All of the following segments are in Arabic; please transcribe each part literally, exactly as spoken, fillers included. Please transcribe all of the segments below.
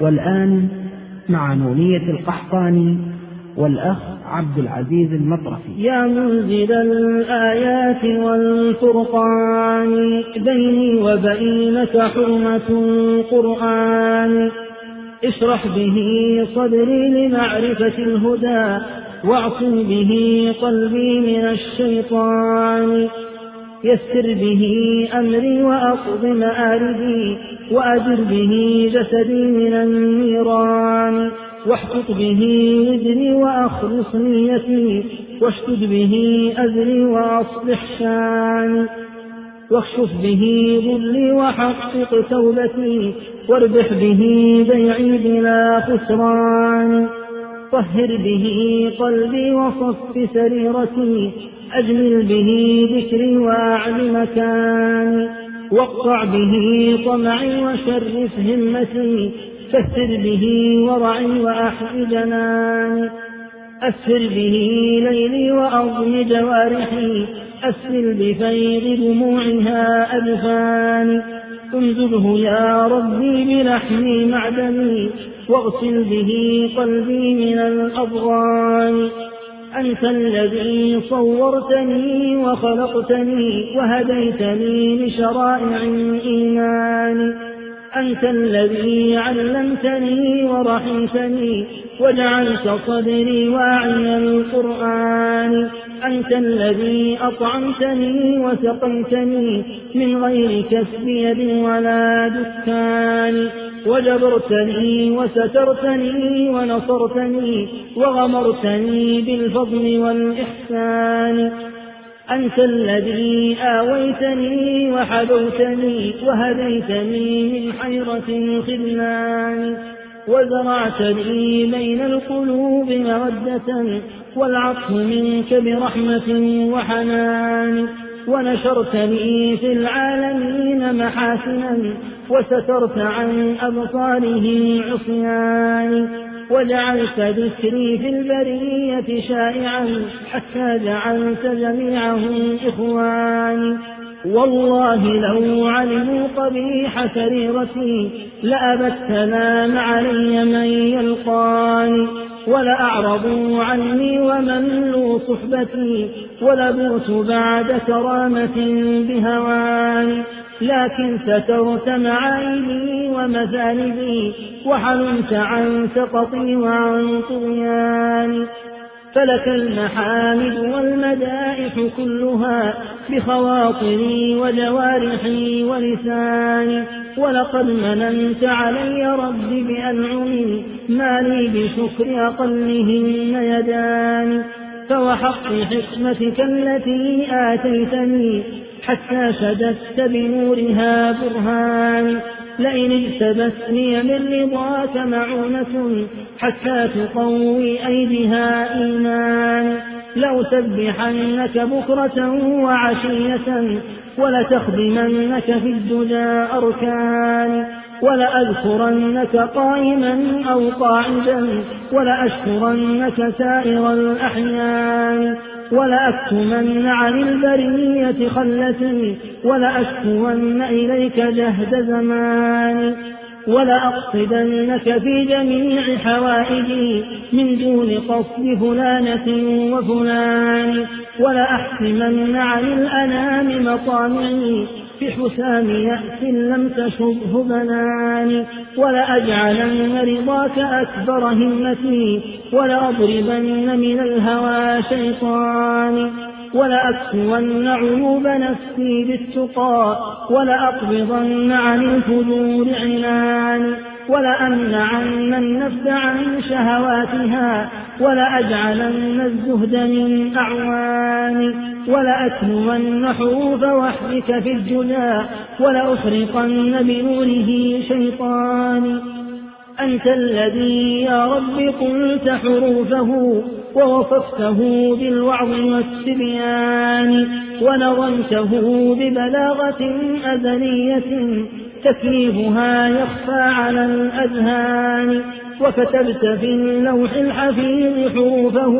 والآن مع نونية القحطاني والأخ عبد العزيز المطرفي. يا منزل الآيات والفرقان، بيني وبينك حرمة القرآن، اشرح به صدري لمعرفة الهدى، واعصم به قلبي من الشيطان، يسر به أمري وأقض مآربي، وأجر به جسدي من النيران، واحتط به نذري وأخلص نيتي، واشتد به أزري وأصلح شاني، واخشف به ذلي وحقق توبتي، واربح به بيعي بلا خسران، طهر به قلبي وصف سريرتي، أجمل به ذكري وأعل مكاني، واقطع به طمعي وشرف همتي، فسر به ورعي وأحيي جناني، أسر به ليلي وأضم جوارحي، أسل بفيض دموعها أجفاني، انزله يا ربي بلحمي معدني، واغسل به قلبي من الأضغان، أنت الذي صورتني وخلقتني، وهديتني لشرائع الإيمان، أنت الذي علمتني ورحمتني، وجعلت صدري واعي القرآن، أنت الذي أطعمتني وسقمتني، من غير كسب يد ولا دكان، وجبرتني وسترتني ونصرتني، وغمرتني بالفضل والإحسان، أنت الذي آويتني وحبوتني، وهديتني من حيرة خذلان، وزرعت لي بين القلوب مودة، والعطف منك برحمة وحنان، ونشرتني في العالمين محاسنا، وسترت عن أبصارهم عصيان، وجعلت ذكري في البرية شائعا، حتى جعلت جميعهم إخواني، والله لو علموا قبيح سريرتي، لأبى السلام علي من يلقاني، ولأعرضوا عني وملوا صحبتي، ولبوت بعد كرامة بهواني، لكن سترت معايبي ومذانبي، وحلمت عن سقطي وعن طغياني، فلك المحامد والمدائح كلها، بخواطري وجوارحي ولساني، ولقد مننت علي ربي بأنعمي، ما لي بشكر أقلهن يداني، فوحق حكمتك التي آتيتني، حتى شددت بنورها برهاني، لئن اجتبتني من رضاك معونة، حتى تقوي أيديها إيمان، لو سبحنك بكرة وعشية، ولتخدمنك في الدجى أركان، ولأذكرنك قائما أو قاعدا، ولأشكرنك سائر الأحيان، ولأكتمن عن البرية خلتي، ولأشكون إليك جهد زماني، ولأقصدنك في جميع حوائجي، من دون قصد فلانة وفلان، ولأحسمن عن الأنام مطامعي، بحسام يأس لم تشبه بناني، ولأجعلن رضاك أكبر همتي، ولأضربن من الهوى شيطاني، ولأكسون عيوب نفسي بالتقى، ولأقبضن عن الفجور عناني، ولأمنعن النفس عن شهواتها، ولأجعلن الزهد من أعواني، ولأتلون حروف وحدك في الجلا، ولأحرقن بنوره شيطاني، أنت الذي يا رب قلت حروفه، ووصفته بالوعظ والسبيان، ونظمته ببلاغة أزلية، تكليفها يخفى على الأذهان، وكتبت في اللوح الحفيظ حروفه،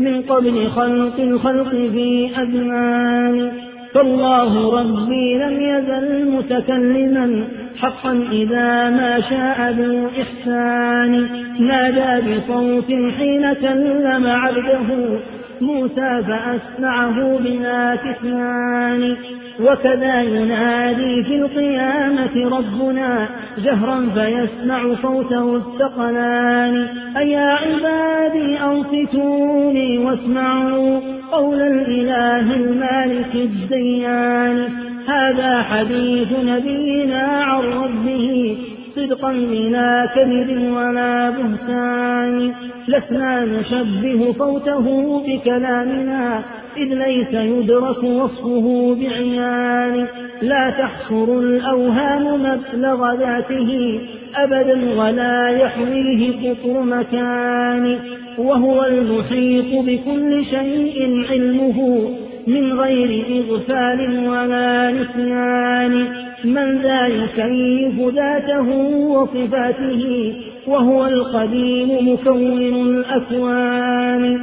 من قبل خلق الخلق في أزمان، فالله ربي لم يزل متكلما حقا إذا ما شاء بالإحسان، نادى بصوت حين كلم عبده موسى فأسمعه بلا كتمان، وكذا ينادي في القيامة ربنا جهرا فيسمع صوته الثقلان، أيا عبادي أنصتوني واسمعوا قول الإله المالك الديان، هذا حديث نبينا عن ربه صدقا بلا كذب ولا بهتان، لسنا نشبه صوته بكلامنا إذ ليس يدرك وصفه بعيان، لا تحصر الأوهام مبلغ ذاته أبدا ولا يحويه قطر مكان، وهو المحيط بكل شيء علمه من غير إغفال ولا نسيان، من ذا يكيف ذاته وصفاته وهو القديم مكون الأكوان،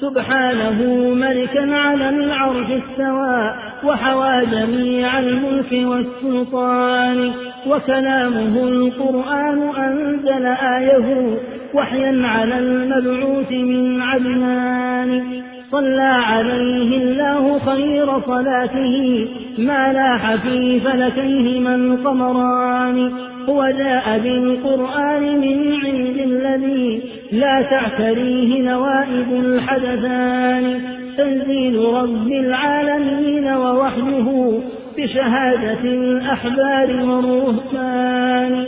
سبحانه ملكا على العرش استوى وحوى جميع الملك والسلطان، وكلامه القرآن أنزل آيه وحيا على المبعوث من عدنان، صلى عليه الله خير صلاته ما لاح في فلكيهما القمران، هو جاء بالقرآن من عند الذي لا تعتريه نوائب الحدثان، تنزيل رب العالمين ووحيه بشهادة الأحبار والرهبان،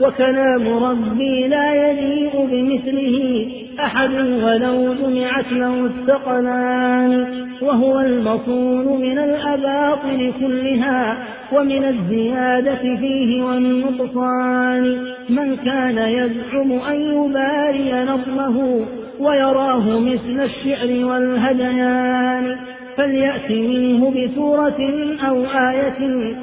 وكلام ربي لا يجيء بمثله أحد ولو جمعت له الثقلان، وهو المصون من الأباطل كلها ومن الزيادة فيه والنقصان، من كان يزعم أن يباري نظمه ويراه مثل الشعر والهديان، فليأت منه بسورة أو آية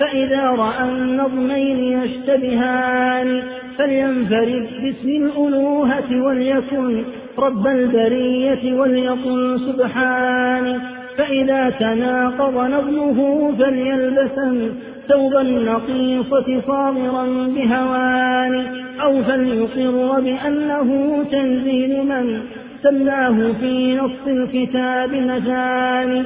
فإذا رأى النظمين يشتبهان، فلينفرد باسم الألوهة وليكن رب البرية وليقل سبحان، فإذا تناقض نظمه فليلبسن ثوبا نقيصة صامرا بهوان، أو فليقر بأنه تنزيل من سماه في نص الكتاب مجان،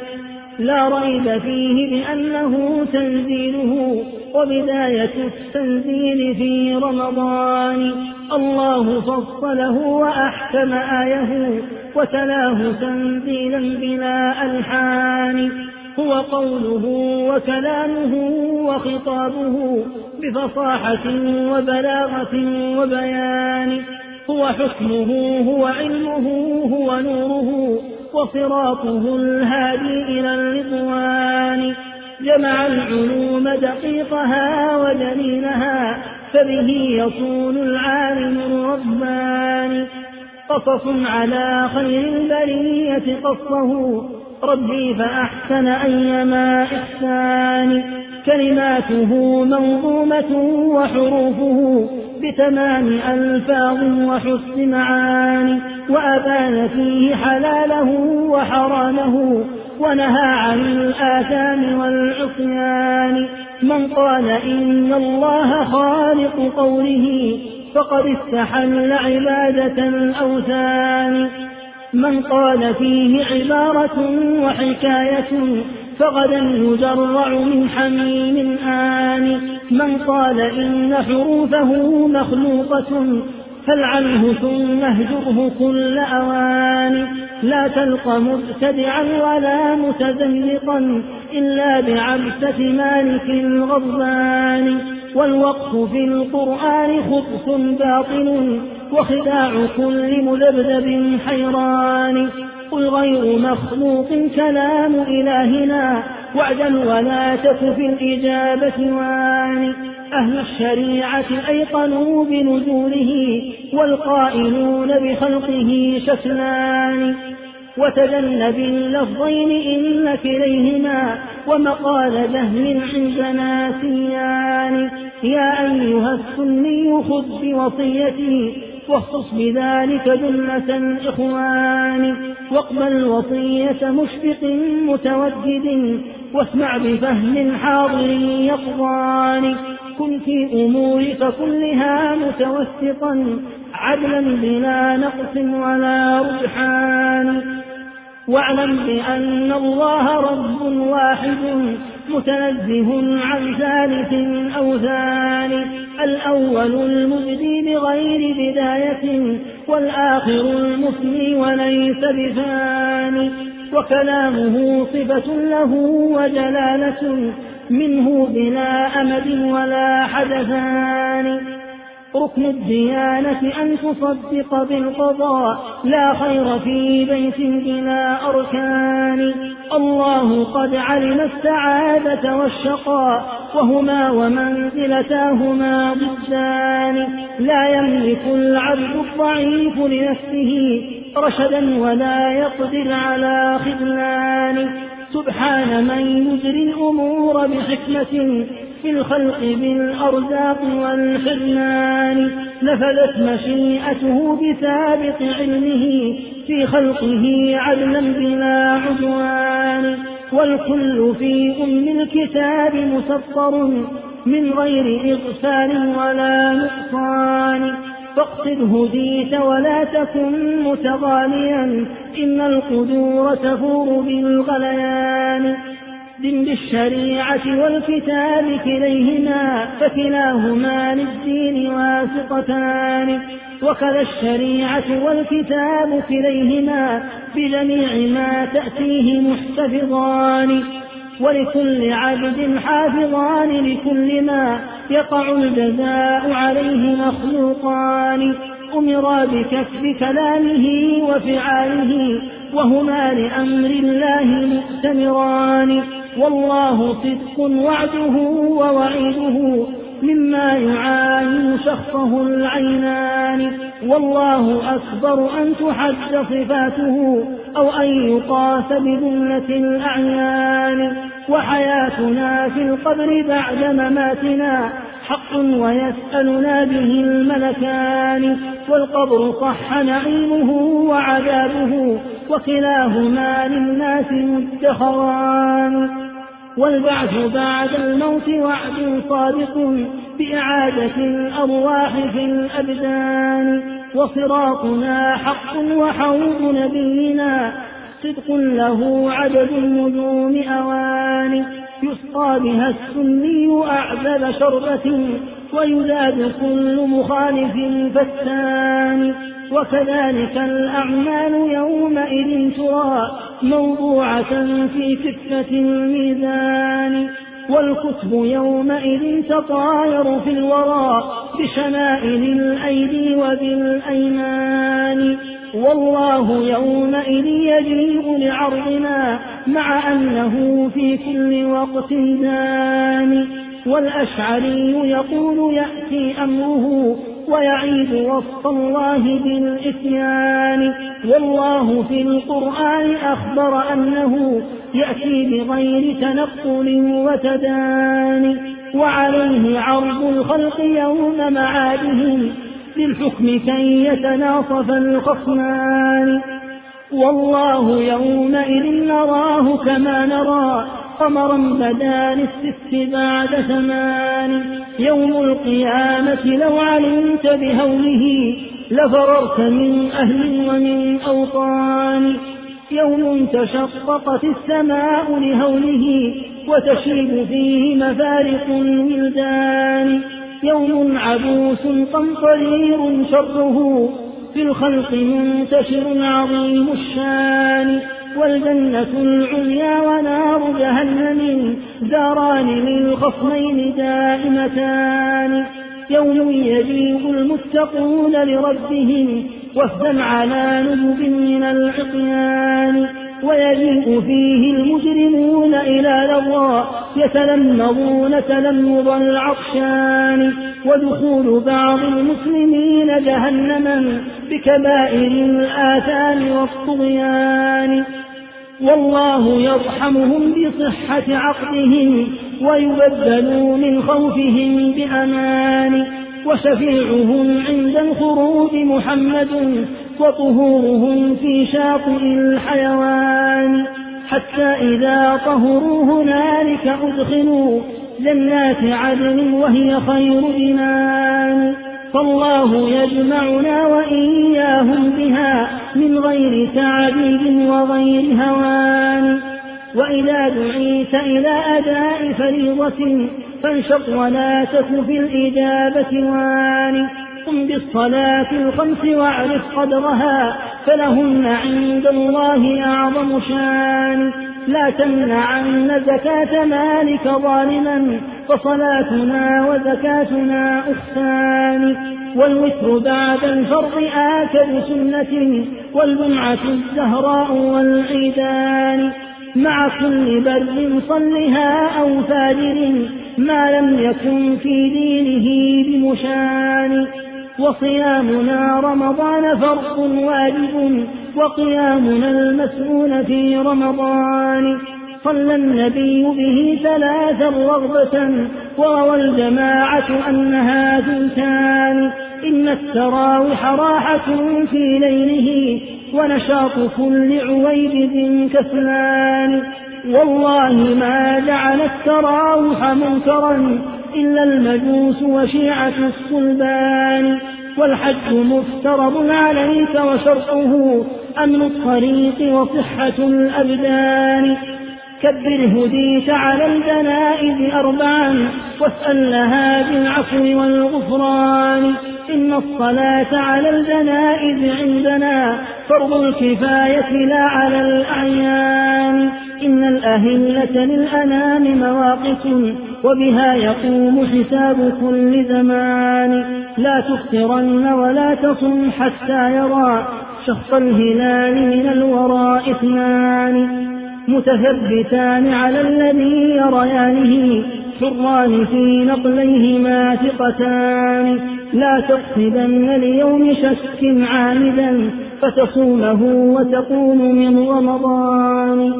لا ريب فيه بأنه تنزيله وبداية التنزيل في رمضان، الله فصله وأحكم آيه وتلاه تنزيلا بلا ألحان، هو قوله وكلامه وخطابه بفصاحة وبلاغة وبيان، هو حكمه هو علمه هو نوره وصراطه الهادي إلى الرضوان، جمع العلوم دقيقها وجليلها فبه يصون العالم الرباني، قصص على خير البرية قصه ربي فأحسن أيما إحسان، كلماته منظومة وحروفه بتمام ألفاظ وحسن معاني، وأبان فيه حلاله وحرامه ونهى عن الآثام والعصيان، من قال إن الله خالق قوله فقد استحل عبادة الأوثان، من قال فيه عبارة وحكاية فغدا يجرع من حميم آن، من قال إن حروفه مخلوقة فالعنه ثم اهجره كل أوان، لا تلقى مبتدعا ولا متزلقا إلا بعبسة مالك الغضبان، والوقف في القرآن خطف باطل وخداع كل مذبذب حيران، قل غير مخلوق كلام إلهنا وعدا ولا تك في الإجابة وان، أهل الشريعة أيقنوا بنزوله والقائلون بخلقه شكلان، وتجنب اللفظين إن كليهما ومقال جهل عندنا سيان، يا أيها السني خذ بوصيتي واخصص بذلك جملة الإخوان، واقبل وصية مشفق متودد واسمع بفهم حاضر يقضاني، كن في أمورك كلها متوسطا عدلا بلا نقص ولا رجحان، واعلم بأن الله رب واحد متنزه عن ثالث أو ثاني، الأول المبدي بغير بداية والآخر المثني وليس بثاني، وكلامه صفة له وجلالة منه بلا أمد ولا حدثان، ركن الديانة أن تصدق بالقضاء لا خير في بيت بلا أركان، الله قد علم السعادة والشقاء وهما ومنزلتاهما ضدان، لا يملك العبد الضعيف لنفسه رشدا ولا يقدر على خذلان، سبحان من يجري الأمور بحكمة في الخلق بالأرزاق والخزنان، نفذت مشيئته بسابق علمه في خلقه عدلا بلا عدوان، والكل في أم الكتاب مسطر من غير إغفال ولا نقصان، فاقصد هديت ولا تكن متغاليا إن القدور تفور بالغليان، دم بالشريعة والكتاب كليهما فكلاهما للدين واسطتان، وكذا الشريعة والكتاب كليهما بجميع ما تأتيه محتفظان، ولكل عبد حافظان لكل ما يقع الجزاء عليه مخلوقان، أمرا بكسب كلامه وفعاله وهما لأمر الله مؤتمران، والله صدق وعده ووعيده مما يعاين شخصه العينان، والله أكبر أن تحد صفاته أو أن يقاس بذلة الأعيان، وحياتنا في القبر بعد مماتنا حق ويسألنا به الملكان، والقبر صح نعيمه وعذابه وكلاهما للناس مدخران، والبعث بعد الموت وعد صادق بإعادة الأرواح في الأبدان، وصراطنا حق وحوض نبينا صدق له عدد النجوم أوان، يسقى بها السني أعذب شربة ويزاد كل مخالف فتان، وكذلك الأعمال يومئذ ترى موضوعة في كفة الميزان، والكتب يومئذ تطاير في الورى بشمائل الأيدي وبالأيمان، والله يومئذ يجيء لعرضنا مع أنه في كل وقت دان، والأشعري يقول يأتي أمره ويعيد وصف الله بالإتيان، والله في القرآن أخبر أنه يأتي بغير تنقل وتدان، وعليه عرض الخلق يوم معادهم للحكم كي يتناصف الخصمان، والله يومئذ نراه كما نرى قمرا بدا للست بعد ثمان، يوم القيامة لو علمت بهوله لفررت من أهل ومن أوطان، يوم تشققت السماء لهوله وتشرب فيه مفارق الولدان، يوم عبوس قمطرير شره في الخلق منتشر عظيم الشان، والجنة العليا ونار جهنم داران للخصمين دائمتان، يوم يجيء المتقون لربهم وفدا على نجب من العصيان، ويجيء فيه المجرمون إلى لظى يتلمضون تلمض العطشان، ودخول بعض المسلمين جهنما بكبائر الآثام والطغيان، والله يرحمهم بصحة عقدهم ويبدلوا من خوفهم بأمان، وشفيعهم عند الخروج محمد وطهورهم في شاطئ الحيوان، حتى إذا طهروا هنالك أدخلوا جنات عدن وهي خير إنان، فالله يجمعنا وإياهم بها من غير تعذيب وغير هوان. وإذا دعيت إلى أداء فريضة فانشط ولا تك في الإجابة وان، قم بالصلاة الخمس واعرف قدرها فلهن عند الله أعظم شان. لا تمنعن زكاة مالك ظالما فصلاتنا وزكاتنا أختان. والوتر بعد الفرض آكد سنة والجمعة الزهراء والعيدان، مع كل بر صلها أو فاجر ما لم يكن في دينه بمشان. وصيامنا رمضان فرض واجب وقيامنا المسؤول في رمضان، صلى النبي به ثلاثا رغبة وروى الجماعة أنها ثنتان. إن التراوح راحة في ليله ونشاط كل عويجد كسلان. والله ما جعل التراوح منكرا إلا المجوس وشيعة الصلبان. والحج مفترض عليك وشرطه أمن الطريق وصحة الأبدان. كبر هديت على الجنائز أربعا واسأل لها بالعفو والغفران. إن الصلاة على الجنائز عندنا فرض الكفاية لا على الأعيان. إن الأهلة للأنام مواقف وبها يقوم حساب كل زمان. لا تفطرن ولا تصم حتى يرى شخص الهلال من الوراء اثنان، متثبتان على الذي يريانه سران في نقليهما ثقتان. لا تقصدن ليوم شك عامدا فتصومه وتقوم من رمضان.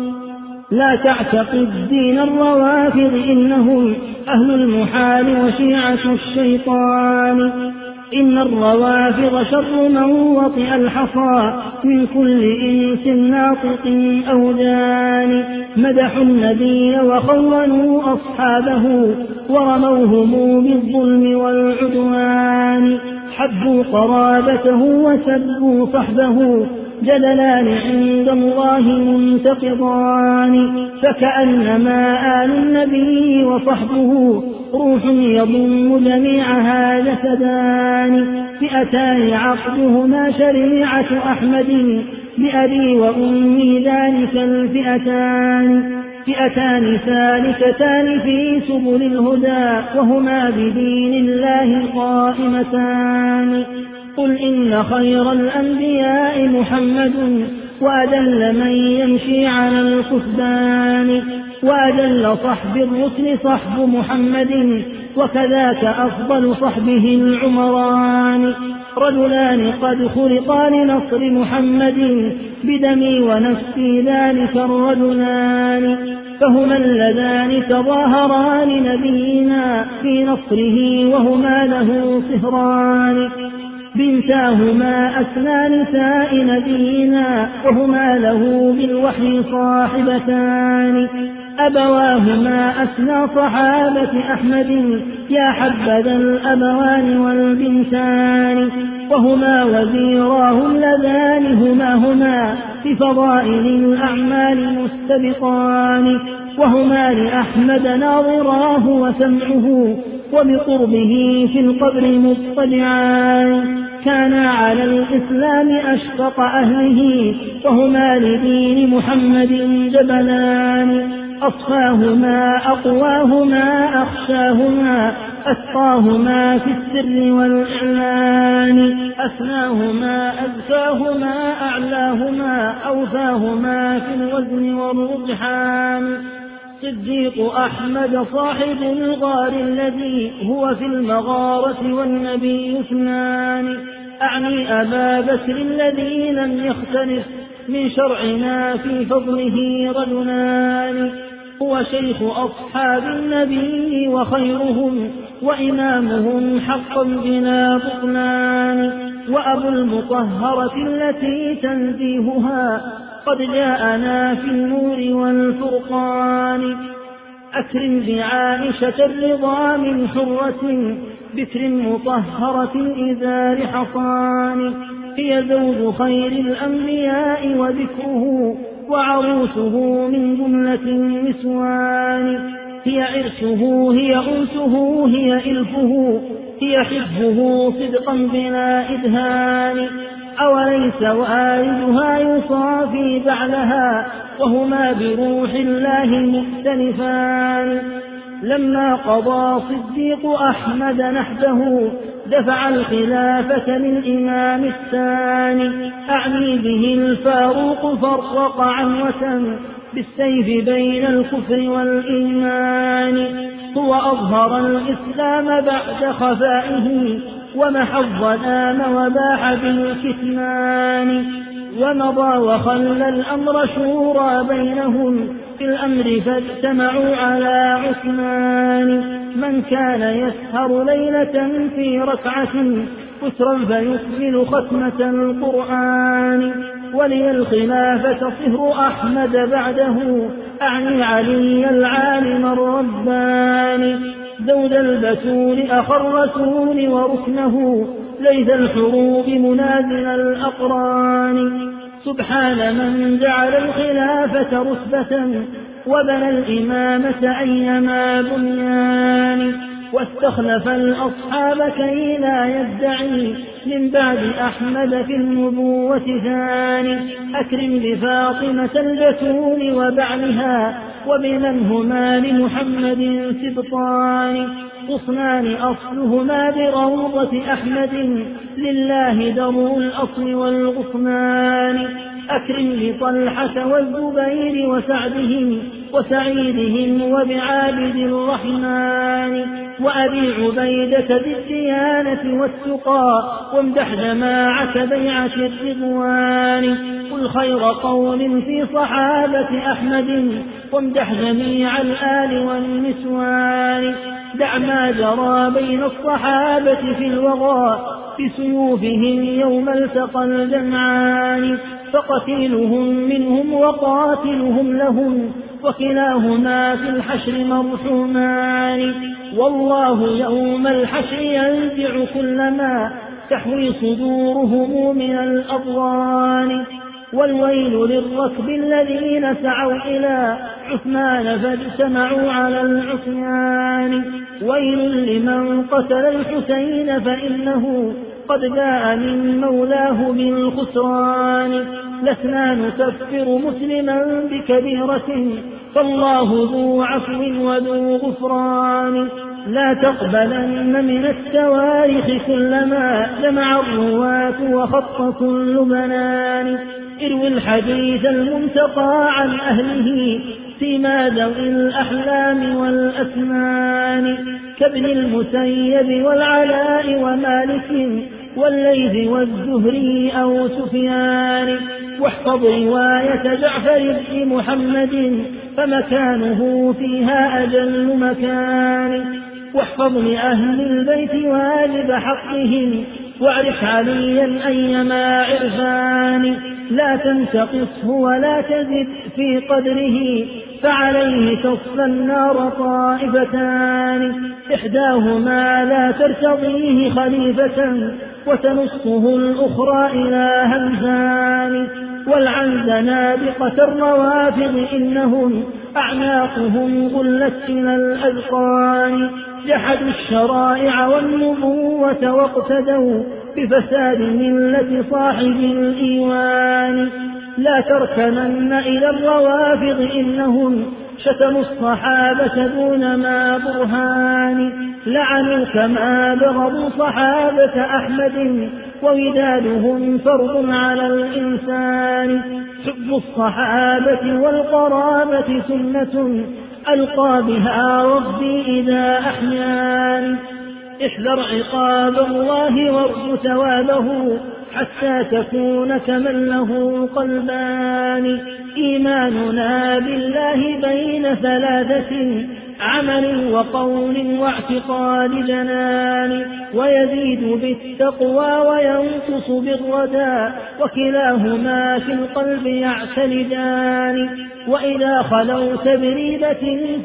لا تعتقد دين الروافض إنهم أهل المحال وشيعة الشيطان. إن الروافض شر من وطئ الحصى من كل إنس ناطق أو دان. مدحوا النبي وخونوا أصحابه ورموهم بالظلم والعدوان. حبوا قرابته وسبوا صحبه جدلان عند الله منتقضان. فكأنما آل النبي وصحبه روح يضم جميعها جسدان. فئتان عقدهما شريعة أحمد بأبي وأمي ذلك الفئتان. فئتان ثالثتان في سبل الهدى وهما بدين الله قائمتان. قل إن خير الأنبياء محمد وأدل من يمشي على الخسبان. وأدل صحب الرسل صحب محمد وكذاك أفضل صحبه العمران. رجلان قد خلقا لنصر محمد بدمي ونفسي ذلك الرجلان. فهما اللذان تظاهرا لنبينا في نصره وهما له صهران. بنتاهما أسنى نساء نبينا وهما له بالوحي صاحبتان. أبواهما أسنى صحابة أحمد يا حبذا الأبوان والبنتان. وهما وزيراه اللذان هما هما في فضائل الأعمال مستبقان. وهما لأحمد ناظراه وسمعه وبقربه في القبر مضطجعان. كانا على الإسلام أشفق أهله وهما لدين محمد جبلان. أصفاهما أقواهما أخشاهما أتقاهما في السر والإعلان. أثناهما أزكاهما أعلاهما أوفاهما في الوزن والرجحان. صديق أحمد صاحب الغار الذي هو في المغارة والنبي اثنان. أعني أبا بكر الذي لم يختلف من شرعنا في فضله رجلان. هو شيخ أصحاب النبي وخيرهم وإمامهم حقا بلا بطلان. وأبو المطهرة التي تنزيهها قد جاءنا في النور والفرقان. أكرم بعائشة الرضا من حرة بكر مطهرة إذا لحصان. هي زوج خير الأنبياء وذكره وعروسه من جملة النسوان. هي عرشه هي أنسه هي إلفه هي حبه صدقا بلا إدهان. أوليس وآلدها يصافي بعلها وهما بروح الله مختلفان. لما قضى صديق أحمد نحبه دفع الخلافة للإمام الثاني. أعني به الفاروق فرق عنوة بالسيف بين الكفر والإيمان. هو أظهر الإسلام بعد خفائه ومحى الظلام وباح بالكتمان. ومضى وخلى الأمر شورى بينهم في الأمر فاجتمعوا على عثمان. من كان يسهر ليلة في ركعة أسرا فيكمل ختمة القرآن. ولي الخلافة صهر أحمد بعده أعني علي العالم الرباني. زود البتول أخى الرسول وركنه ليس الحروب منازل الأقران. سبحان من جعل الخلافة رتبة وبنى الإمامة أيما بنيان. واستخلف الأصحاب كي لا يدعي من بعد أحمد في النبوة ثاني. أكرم بفاطمة البتول وبعلها وبمن هما لمحمد سبطان. غصنان أصلهما بروضة أحمد لله درء الأصل والغصنان. أكرم لطلحة والزبير وسعدهم وسعيدهم وبعابد الرحمن. وأبي عبيدة بالديانة والتقى وامدح جماعة بيعة الرضوان. قل خير قول في صحابة أحمد وامدح جميع الآل والنسوان. دع ما جرى بين الصحابة في الوغى في سيوفهم يوم التقى الجمعان. فقتيلهم منهم وقاتلهم لهم وكلاهما في الحشر مرحومان. والله يوم الحشر ينزع كل ما تحوي صدورهم من الأضغان. والويل للركب الذين سعوا إلى عثمان فاجتمعوا على العصيان. ويل لمن قتل الحسين فإنه قد جاء من مولاه بالخسران. لسنا نكفر مسلما بكبيرة فالله ذو عفو وذو غفران. لا تقبلن من التواريخ كلما جمع الرواة وخط كل بنان. اروي الحديث المنتقى عن أهله فيما ذوي الأحلام والأسنان. كابن المسيب والعلاء ومالك والليث والزهري أو سفيان. واحفظ رواية جعفر بن محمد فمكانه فيها أجل مكان. واحفظ لأهل البيت واجب حقهم واعرف عليا أيما عرفان. لا تنتقصه ولا تزد في قدره فعليه تصلى النار طائفتان. إحداهما لا ترتضيه خليفة وتنصه الأخرى إلى همزان. والعن زنادقة الروافض إنهم أعناقهم غلت إلى الأذقان. جحدوا الشرائع والنبوة واقتدوا بفساد ملة صاحب الإيوان. لا تركنن إلى الروافض إنهم شتموا الصحابة دون ما برهان. لعنوا كما بغضوا صحابة أحمد وودادهم فرض على الإنسان. حب الصحابة والقرابة سنة ألقى بها ربي إذا أحيان. احذر عقاب الله وارجو ثوابه حتى تكون كمن له قلبان. إيماننا بالله بين ثلاثة عمل وقول واعتقاد جنان. ويزيد بالتقوى وينقص يرقص بالردى وكلاهما في القلب يعتلدان. وإذا خلوت بريدة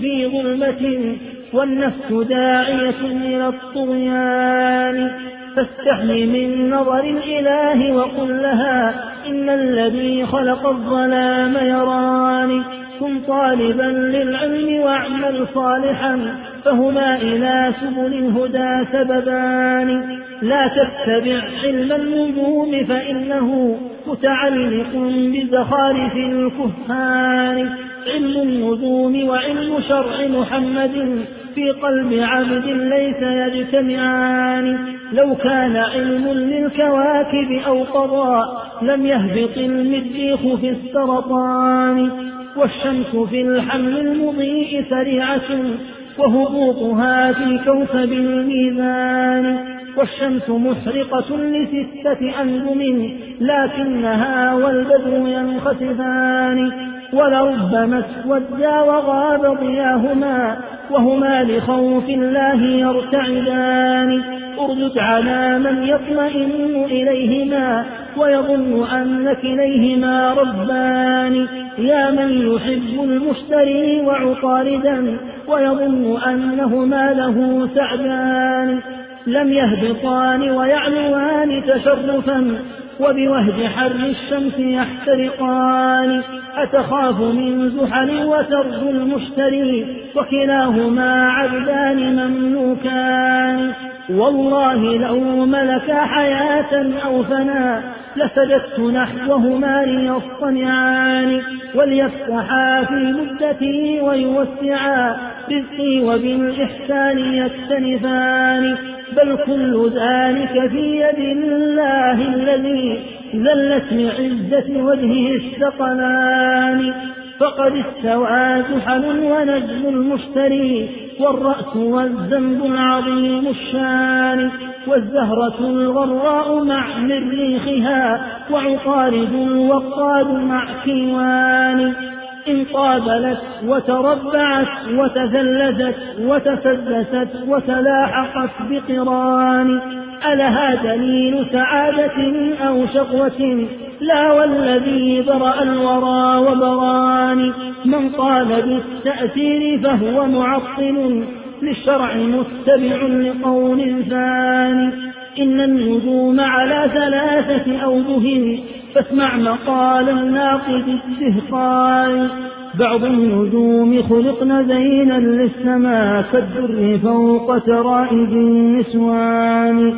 في ظلمة والنفس داعية إلى الطغيان فاستحي من نظر الإله وقل لها إن الذي خلق الظلام يراني. كن طالبا للعلم واعمل صالحا فهما إلى سبل الهدى سببان. لا تتبع علم النجوم فإنه متعلق بزخارف الكهان. علم النجوم وعلم شرع محمد في قلب عبد ليس يجتمعان. لو كان علم للكواكب أو قضاء لم يهبط المريخ في السرطان. والشمس في الحمل المضيء سريعة وهبوطها في كوكب الميزان. والشمس محرقة لستة أنجم لكنها والبدر ينخسفان. ولربما اسودا وغاب ضياهما وهما لخوف الله يرتعدان. ارجت على من يطمئن إليهما ويظن أن كليهما ربان. يا من يحب المشتري وعطاردا ويظن أنهما له سعدان. لم يهبطان ويعلوان تشرفا وبوهج حر الشمس يحترقان. أتخاف من زحل وترجو المشتري وكلاهما عبدان مملوكان. والله لو ملكا حياة أو فنا لسجدت نحوهما ليصطنعان. وليفصحا في مدتي ويوسعا رزقي وبالإحسان يكتنفان. بل كل ذلك في يد الله الذي ذلت لعزة وجهه الثقلان. فقد استوى زحل ونجم المشتري والرأس والذنب العظيم الشان. والزهرة الغراء مع مريخها وعقارب وقاد مع كيوان. إن قابلت وتربعت وتزلزت وتسدست وتلاحقت بقران. ألها دليل سعادة أو شقوة؟ لا والذي برأ الورى وبران. من قال بالتأثير فهو معطل للشرع متبع لقول ثاني. إن النجوم على ثلاثة أوجه فاسمع مقال الناقد السهقان. بعض النجوم خلقن زينا للسماء كالدر فوق ترائب النسوان.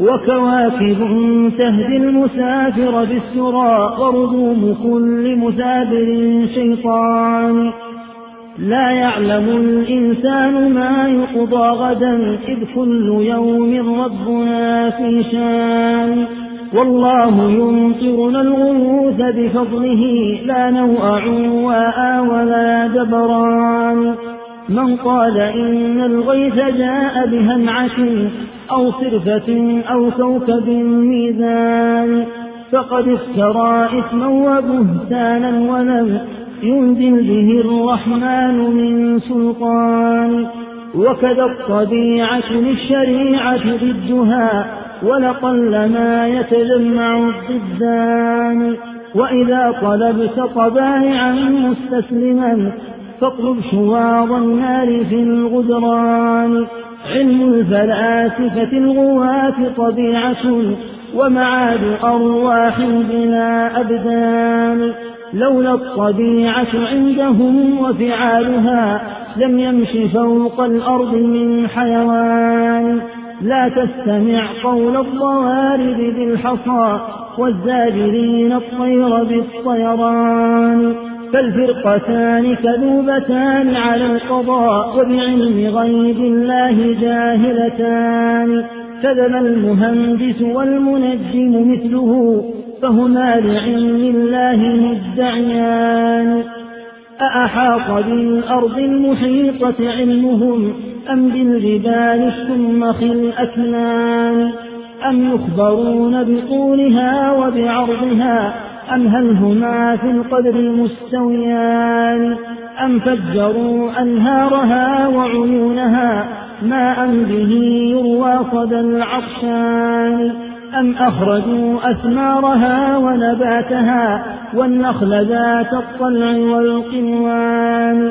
وكواكب تهدي المسافر في السرى ورجوم كل مسافر شيطان. لا يعلم الإنسان ما يقضى غدا إذ كل يوم ربنا في شان. والله يمطرنا الغيوث بفضله لا نوء عواء ولا جبران. من قال إن الغيث جاء بهمعة أو صرفة أو كوكب ميزان فقد افترى إثما وبهتانا ولم ينزل به الرحمن من سلطان. وكذا الطبيعة للشريعة ضدها ولقلما يتجمع الضدان. وإذا طلبت طبائعا مستسلما فاطلب شواظ النار في الغدران. علم الفلاسفة الغواة طبيعة ومعاد أرواح بلا أبدان. لولا الطبيعة عندهم وفعالها لم يمش فوق الأرض من حيوان. لا تستمع قول الضوارب بالحصى والزاجرين الطير بالطيران. فالفرقتان كذوبتان على القضاء وبعلم غيب الله جاهلتان. كذب المهندس والمنجم مثله فهما لعلم الله مدعيان. أأحاط بالأرض المحيطة علمهم أم بالجبال السمخ الأكنان؟ أم يخبرون بطولها وبعرضها أم هل هما في القدر مستويان؟ أم فجروا أنهارها وعيونها ما أم به يروى صدى العطشان؟ أم أخرجوا أثمارها ونباتها والنخل ذات الطلع والقنوان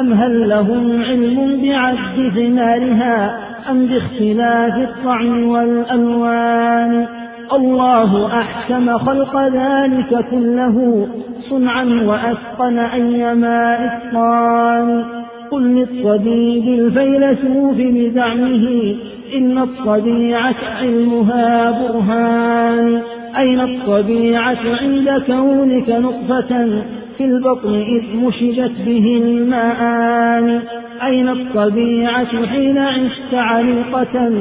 أم هل لهم علم بعد ثمارها أم باختلاف الطعم والألوان الله أحكم خلق ذلك كله صنعا وأتقن أيما إتقان قل للطبيب الفيلسوف بزعمه إن الطبيعة علمها برهان أين الطبيعة عند كونك نطفة في البطن إذ مشجت به المآن أين الطبيعة حين عشت علقة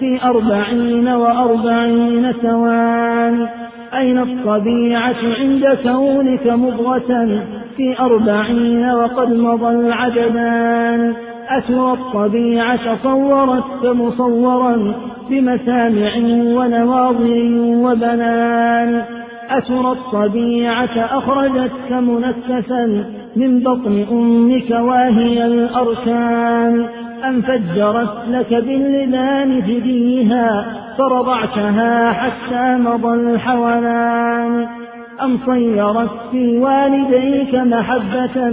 في أربعين وأربعين ثوان أين الطبيعة عند كونك مضغة في أربعين وقد مضى العجبان أتوى الطبيعة صورت فمصورا بمسامع ونواظر وبنان أترى الطبيعة أخرجتك منكسا من بطن أمك واهي الأركان أم فجرت لك باللبان ثديها فرضعتها حتى مضى الحولان أم صيرت في والديك محبة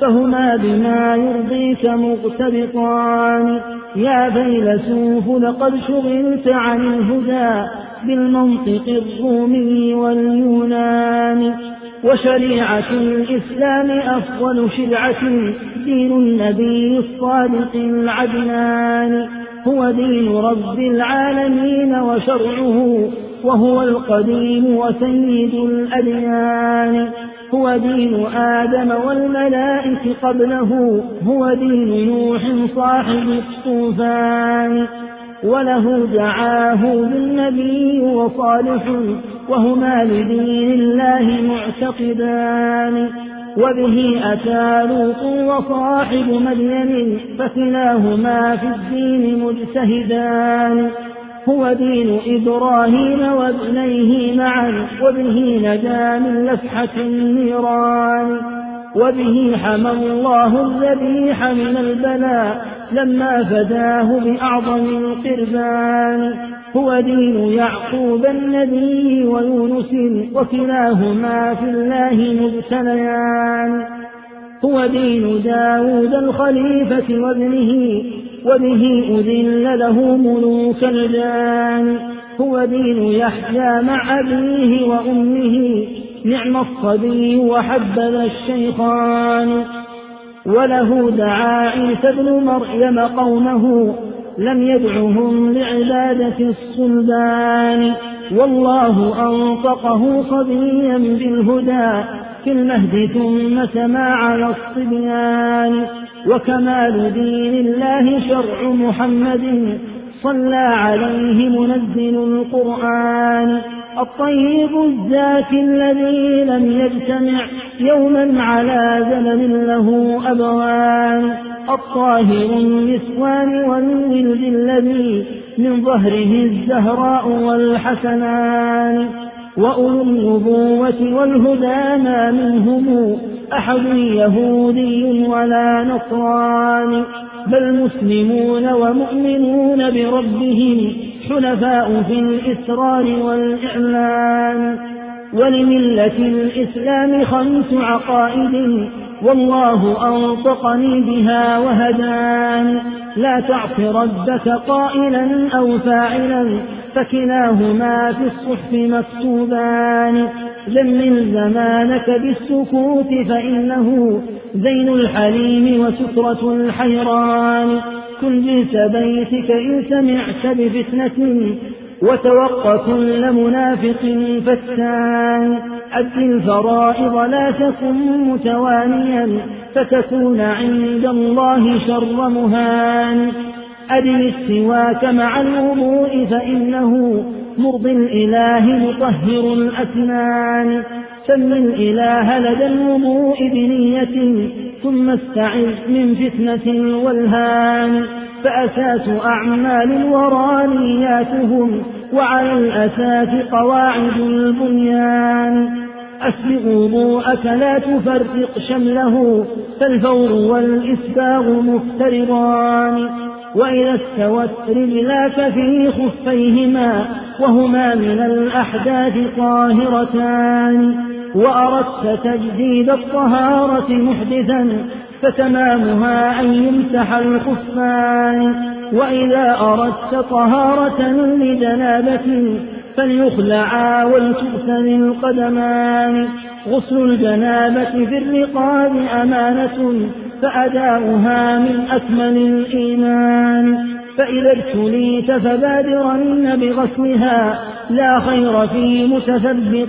فهما بما يرضيك مغتبطان يا فيلسوف لقد شغلت عن الهدى بالمنطق الرومي واليونان وشريعة الإسلام أفضل شرعة دين النبي الصادق العدنان هو دين رب العالمين وشرعه وهو القديم وسيد الأديان هو دين آدم والملائكة قبله هو دين نوح صاحب الطوفان وله دعاه بالنبي وصالح وهما لدين الله معتقدان وبه أتى لوط وصاحب مدين فكلاهما في الدين مجتهدان هو دين إبراهيم وابنيه معا وبه نجا من لفحة النيران وبه حمى الله الذبيح من البلاء لما فداه بأعظم القربان هو دين يعقوب النبي ويونس وكلاهما في الله مبتليان هو دين داود الخليفة وابنه وبه أذل له ملوك الجان هو دين يحيى مع أبيه وأمه نعم الصبي وحبذا الشيخان وله دعا عيسى ابن مريم قومه لم يدعهم لعبادة الصلبان والله أنطقه صبيا بالهدى في المهد ثم سما على الصبيان وكمال دين الله شرع محمد صلى عليه منزل القرآن الطيب الزاكي الذي لم يجتمع يوما على زمن له أبوان الطاهر النسوان والولد الذي من ظهره الزهراء والحسنان وأولو النبوة والهدى ما منهم أحد يهودي ولا نصراني بل مسلمون ومؤمنون بربهم حنفاء في الإسرار والإعلان ولملة الإسلام خمس عقائد والله أنطقني بها وهدان لا تعص ربك قائلا أو فاعلا فكلاهما في الصحف مكتوبان زمن زمانك بالسكوت فإنه زين الحليم وسترة الحيران كن جنس بيتك إن سمعت بفتنة وتوق كل منافق فتان أد الفرائض لا تكن متوانيا فتكون عند الله شر مهان أدم السواك مع الوضوء فإنه مرض الإله مطهر الأسنان سم الإله لدى الوضوء بنية ثم استعذ من فتنة الولهان فأساس أعمال الورى نياتهم وعلى الأساس قواعد البنيان أسبغ وضوءك لا تفرق شمله فالفور والإسباغ مفترضان وإلى التوتر ذاك في خفيهما وهما من الأحداث طاهرتان، وأردت تجديد الطهارة محدثا فتمامها أن يمسح الخفان، وإذا أردت طهارة لجنابة فليخلعا والتؤثن القدمان. غسل الجنابة في الرقاب أمانة فأداؤها من أكمل الإيمان، فإذا ابتليت فبادرن بغسلها لا خير في متثبط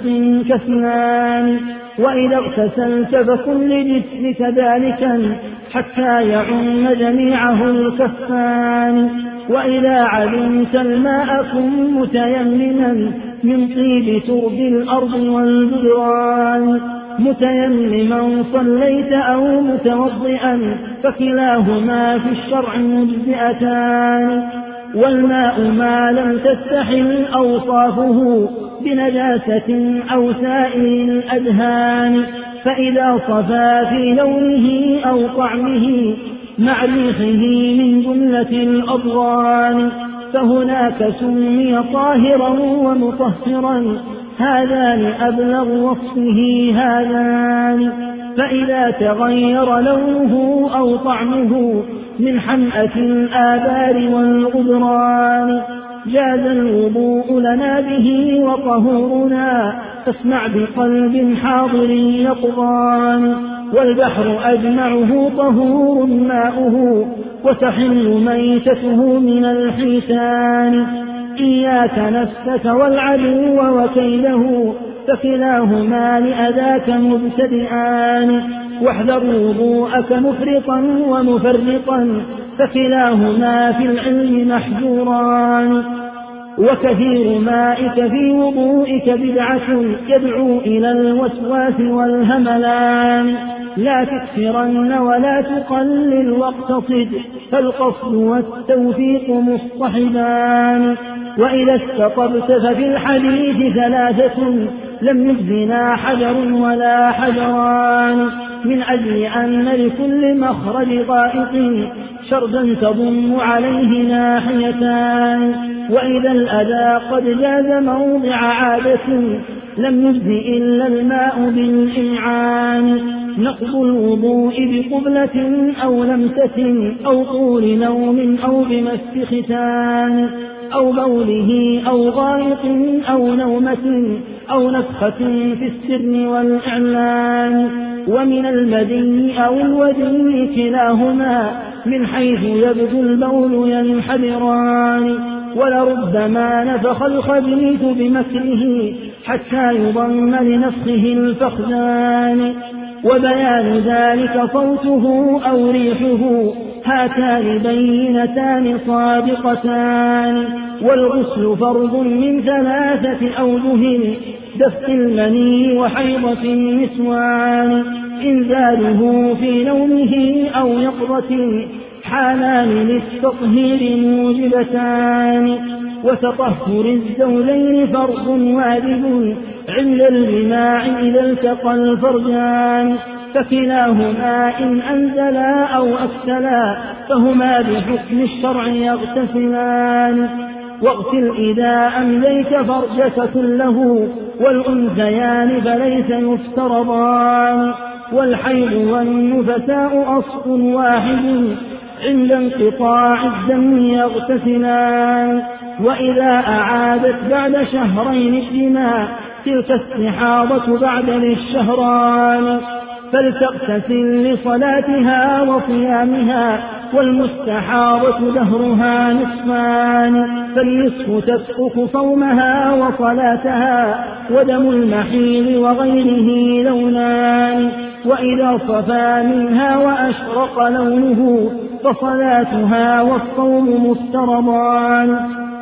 كسلان، وإذا اغتسلت فكن لجسمك ذلكا حتى يعم جميعه الكفان، وإذا علمت الماء كن متيمما من طيب ترب الأرض والجدران، متيمما صليت أو متوضئا فكلاهما في الشرع مجزئتان، والماء ما لم تستحل أوصافه بنجاسة أو سائل الأدهان، فإذا صفى في لونه أو طعمه مع ريحه من جملة الأضغان فهناك سمي طاهرا ومطهرا، هذان أبلغ وصفه هذان. فإذا تغير لونه أو طعمه من حمأة الآبار والغبران جاز الوضوء لنا به وطهورنا، تسمع بقلب حاضر يقضان، والبحر أجمعه طهور ماؤه وتحل ميتته من الحيتان. إياك نفسك والعدو وكيده فكلاهما لأذاك مبتدئان، واحذر وضوءك مفرطا ومفرطا فكلاهما في العلم محجوران، وكثير مائك في وضوئك بدعة يدعو إلى الوسواس والهملان، لا تكثرن ولا تقلل واقتصد فالقصد والتوفيق مصطحبان، وإذا استطبت ففي الحديث ثلاثة لم يجزنا حجر ولا حجران، من أجل أن لكل مخرج طائق شردا تضم عليه ناحيتان، وإذا الأذى قد جاز موضع عادة لم يجزئ إلا الماء بالإمعان. نقض الوضوء بقبلة أو لمسة أو طول نوم أو بمس ختان أو بوله أو غائط أو نومة أو نفخة في السر والإعلان، ومن المدي أو الودي كلاهما من حيث يبدو البول ينحدران، ولربما نفخ الخبيث بمكره حتى يضم لنفخه الفخذان، وبيان ذلك صوته أو ريحه هاتان بينتان صادقتان. والغسل فرض من ثلاثة أوجه: دفء المني وحيضة النسوان، إنزاله في نومه أو يقظة، حالان للتطهير موجبتان. وتطهر الزوجين فرض واجب عند الجماع إذا التقى الفرجان، فكلاهما إن أنزلا أو أكسلا فهما بحكم الشرع يغتسلان. واغسل إذا أمليت فرجك كله والأنثيان فليس يفترضان، والحيض والنفساء أصل واحد عند انقطاع الدم يغتسلان، وإذا أعادت بعد شهرين الجماع تلك استحاضة بعد الشهران فلتغتسل لصلاتها وصيامها، والمستحاضة دهرها نصفان، فالنصف تسقط صومها وصلاتها ودم المحيض وغيره لونان، وإذا صفى منها وأشرق لونه فصلاتها والصوم مفترضان.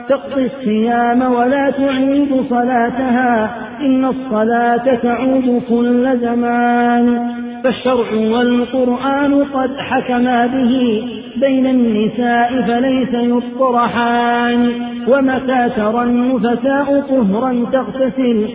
تقضي الصيام ولا تعيد صلاتها، إن الصلاة تعود كل زمان، فالشرع والقرآن قد حكما به بين النساء فليس يطرحان. ومتى ترى النفساء طهرا تغتسل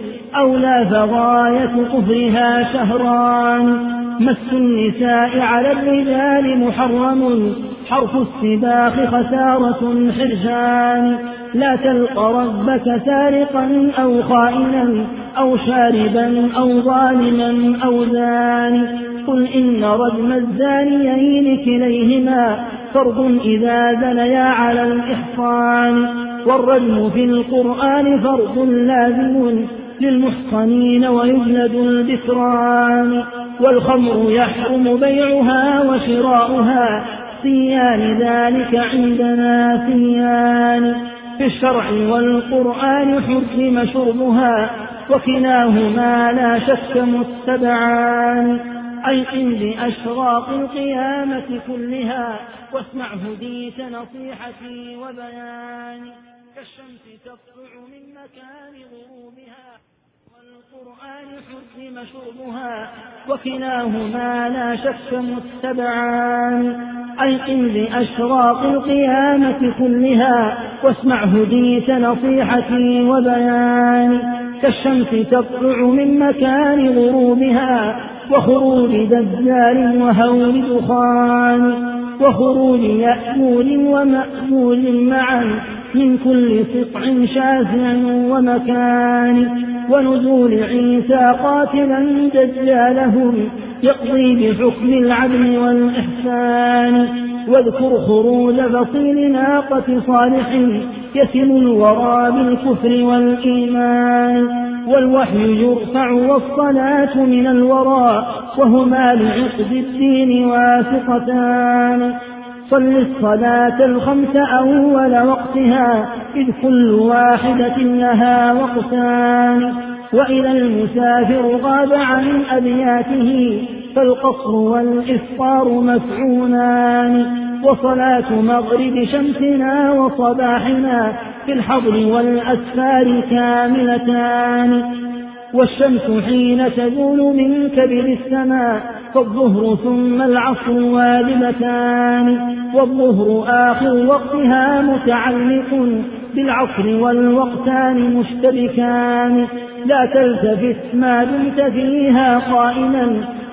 أو لا فغاية طهرها شهران. مس النساء على الرجال محرم حرف السباخ خسارة حرجان. لا تلقى ربك سارقا أو خائنا أو شاربا أو ظالما أو زان. قل إن رجم الزانيين كليهما فرض إذا زنيا على الإحصان. والرجم في القرآن فرض لازم للمحصنين ويجلد البسران. والخمر يحرم بيعها وشراؤها صيان ذلك عندنا صيان. في الشرع والقرآن حرم شربها وكلاهما لا شك متبعان. أيقن بأشراق القيامة كلها واسمع هديت نصيحتي وبياني. كالشمس تطلع من مكان غروبها والقرآن حرم شربها وكلاهما لا شك متبعان. أيقن بأشراق القيامة كلها واسمع هديت نصيحتي وبياني. كالشمس تطلع من مكان غروبها وخروج دجال وهول دخان. وخروج يأكول ومأكول معا من كل قطع شاسع ومكان. ونزول عيسى قاتلا دجالهم يقضي بحكم العدل والإحسان. واذكر خروج بطيل ناقة صالح يسم الورى بالكفر والإيمان. والوحي يرفع والصلاة من الورى وهما لعقد الدين واثقتان. صل الصلاة الخمس أول وقتها إذ كل واحدة لها وقتان. وإلى المسافر غاب عن أبياته فالقصر والإفطار مفعولان. وصلاة مغرب شمسنا وصباحنا في الحضر والأسفار كاملتان. والشمس حين تزول من كبر السماء فالظهر ثم العصر واجبتان. والظهر آخر وقتها متعلق بالعصر والوقتان مشتبكان. لا تلتفت ما دمت فيها قائما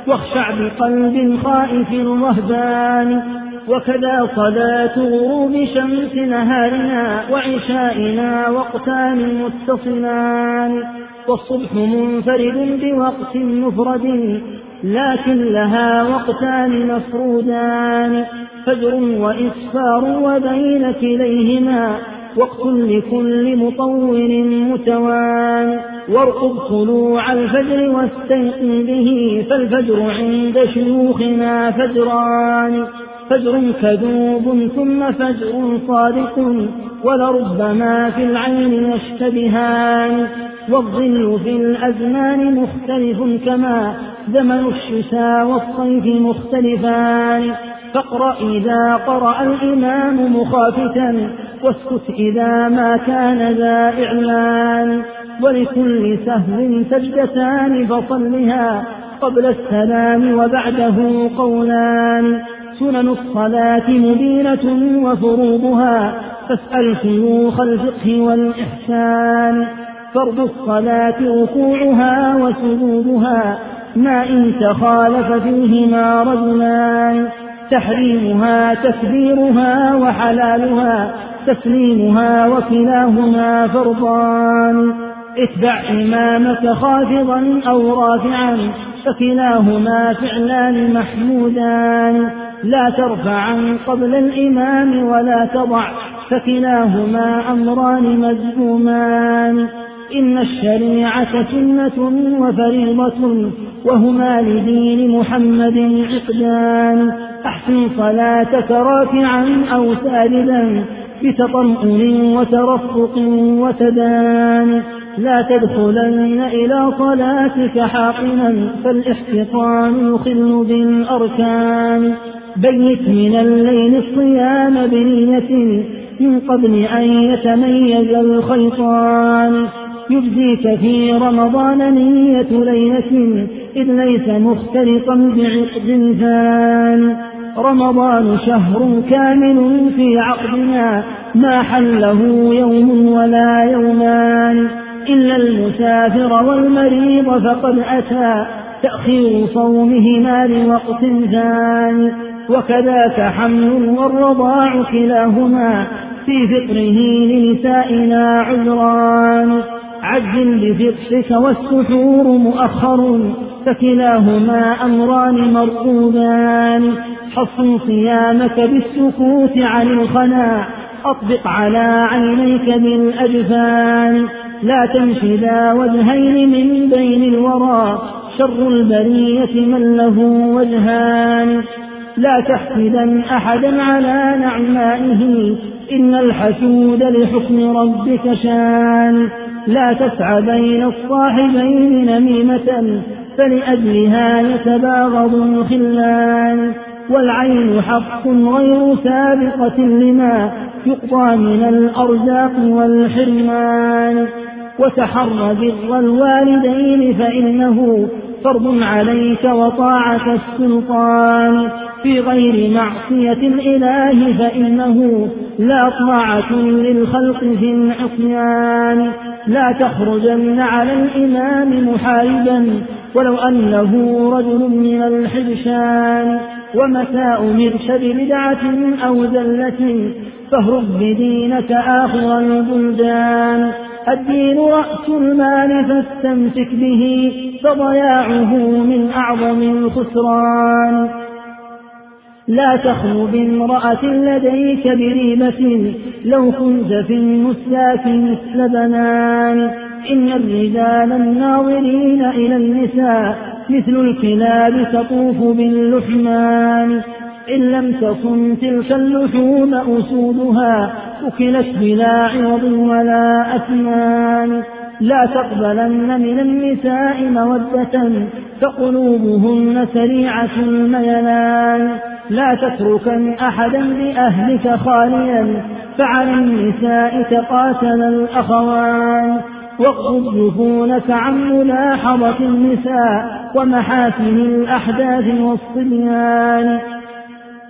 واخشع بقلب خائف رهبان. وكذا صلاة غروب شمس نهارنا وعشائنا وقتان متصلان. والصبح منفرد بوقت مفرد لكن لها وقتان مفرودان. فجر وإسفار وبين كليهما وقت لكل مطور متوان. وارقب طلوع الفجر واستيقن به فالفجر عند شيوخنا فجران. فجر كذوب ثم فجر صادق ولربما في العين يشتبهان. والظل في الأزمان مختلف كما زمن الشتاء والصيف مختلفان. فاقرأ إذا قرأ الإمام مخافتا واسكت إذا ما كان ذا إعلان. ولكل سهو سجدتان فصلها قبل السلام وبعده قولان. سنن الصلاة مبينة وفروضها فاسأل شيوخ الفقه والإحسان. فرض الصلاة ركوعها وسجودها ما إن تخالف فيهما رجلان. تحريمها تكبيرها وحلالها تسليمها وكلاهما فرضان. اتبع إمامك خافضا أو رافعا فكلاهما فعلان محمودان. لا ترفعا قبل الإمام ولا تضع فكلاهما أمران مذمومان. إن الشريعة سنة وفريضة وهما لدين محمد عقدان. أحسن صلاتك راكعا أو ساجدا بتطمئن وترفق وتدان. لا تدخلن إلى صلاتك حاقنا فالاحتقان يخل بالأركان. بيت من الليل الصيام بنية من قبل أن يتميز الخيطان. يجزيك في رمضان نية ليلة إذ ليس مختلطا بعقد ثان. رمضان شهر كامل في عقدنا ما حله يوم ولا يومان. إلا المسافر والمريض فقد أتى تأخير صومهما لوقت ثان. وكذاك حمل والرضاع كلاهما في فقره لنسائنا عذران. عجل بفقهك والسحور مؤخر فكلاهما أمران مرغوبان. حصن صيامك بالسكوت عن الخنا أطبق على عينيك بالأجفان. لا تمشي ذا وجهين من بين الورى شر البرية من له وجهان. لا تحسدن أحدا على نعمائه إن الحسود لحكم ربك شان. لا تسعى بين الصاحبين نميمة فلأجلها يتباغض الخلان. والعين حق غير سابقة لما يقطع من الأرزاق والحرمان. وتحر بر الوالدين فإنه فرض عليك وطاعة السلطان. في غير معصية الإله فإنه لا طاعة للخلق في العصيان. لا تخرجن على الإمام محاربا ولو أنه رجل من الحبشان. ومتاء مرشد بدعة أو ذلة فاهرب بدينك آخر البلدان. الدين رأس المال فاستمسك به فضياعه من أعظم الخسران. لا تخلو بامرأة لديك بريبة لو كنت في المساك مثل بنان. إن الرجال الناظرين إلى النساء مثل الكلاب تطوف باللحمان. إن لم تكن تلك اللحوم أسودها أكلت بلا عوض ولا أثمان. لا تقبلن من النساء مودة فقلوبهن سريعة الميلان. لا تتركن أحدا لأهلك خاليا فعلى النساء تقاتل الأخوان. واقض جفونك عن ملاحظة النساء ومحاسن الأحداث والصبيان.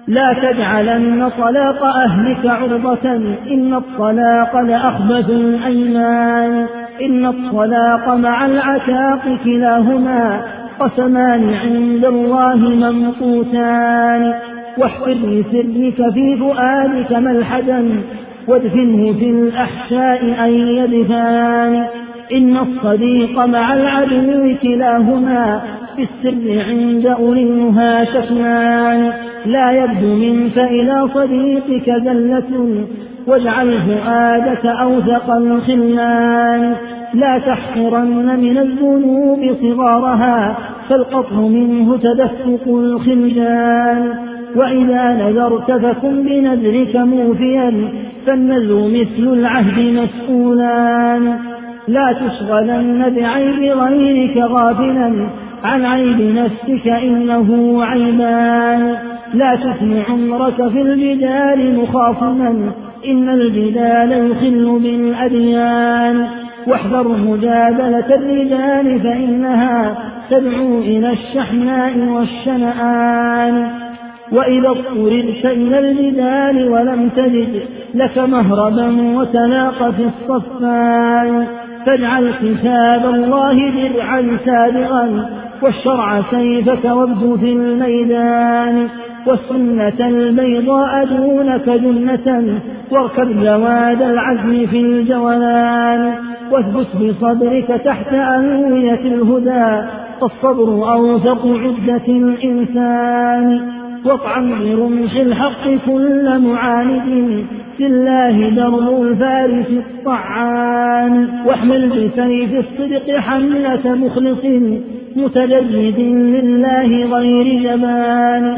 لا تجعلن طلاق أهلك عرضة إن الطلاق لأخبث الأيمان. إن الطلاق مع العتاق كلاهما قسمان عند الله ممقوتان. واحفر لسرك في فؤادك ملحدا وادفنه في الأحشاء أن يدفان. إن الصديق مع العدو كلاهما في السر عند أولي النهى شكمان. لا يبدو منك إلى صديقك ذلة واجعل فؤادك أوثق الخلان. لا تحقرن من الذنوب صغارها فالقطع منه تدفق الخلجان. وإذا نذرت فكن بنذرك موفيا فالنذر مثل العهد مسؤولان. لا تشغلن بعيب غيرك غافلا عن عيب نفسك إنه عيبان. لا تسمع عمرك في الجدال مخاصما إن الجدال يخل بالأديان. واحذر مجادلة الرجال فإنها تدعو إلى الشحناء والشنآن. وإذا اضطررت إلى الجدال ولم تجد لك مهربا وتلاق في الصفان. فاجعل كتاب الله درعا سابغا والشرع سيفك وابدو في الميدان. والسنة البيضاء دونك جنة واركب جواد العزم في الجولان. واثبت بصبرك تحت أنوية الهدى فالصبر أوثق عدة الإنسان. واطعم برمح الحق كل معاند في الله درب الفارس الطعان. واحمل بسيف الصدق حملة مخلص متجرد لله غير جبان.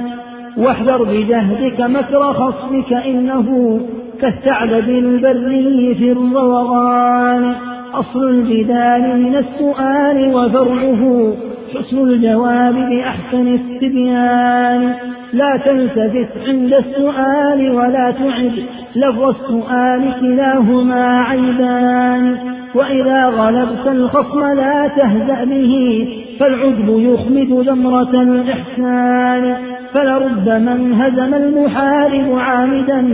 واحذر بجهدك مكر خصمك إنه كالثعلب البري في الروغان. أصل الجدال من السؤال وفرعه حسن الجواب بأحسن التبيان. لا تلتفت عند السؤال ولا تعد لفظ السؤال كلاهما عيبان. وإذا غلبت الخصم لا تهزأ به فالعجب يخمد جمرة الإحسان. فلرب من هزم المحارب عامدا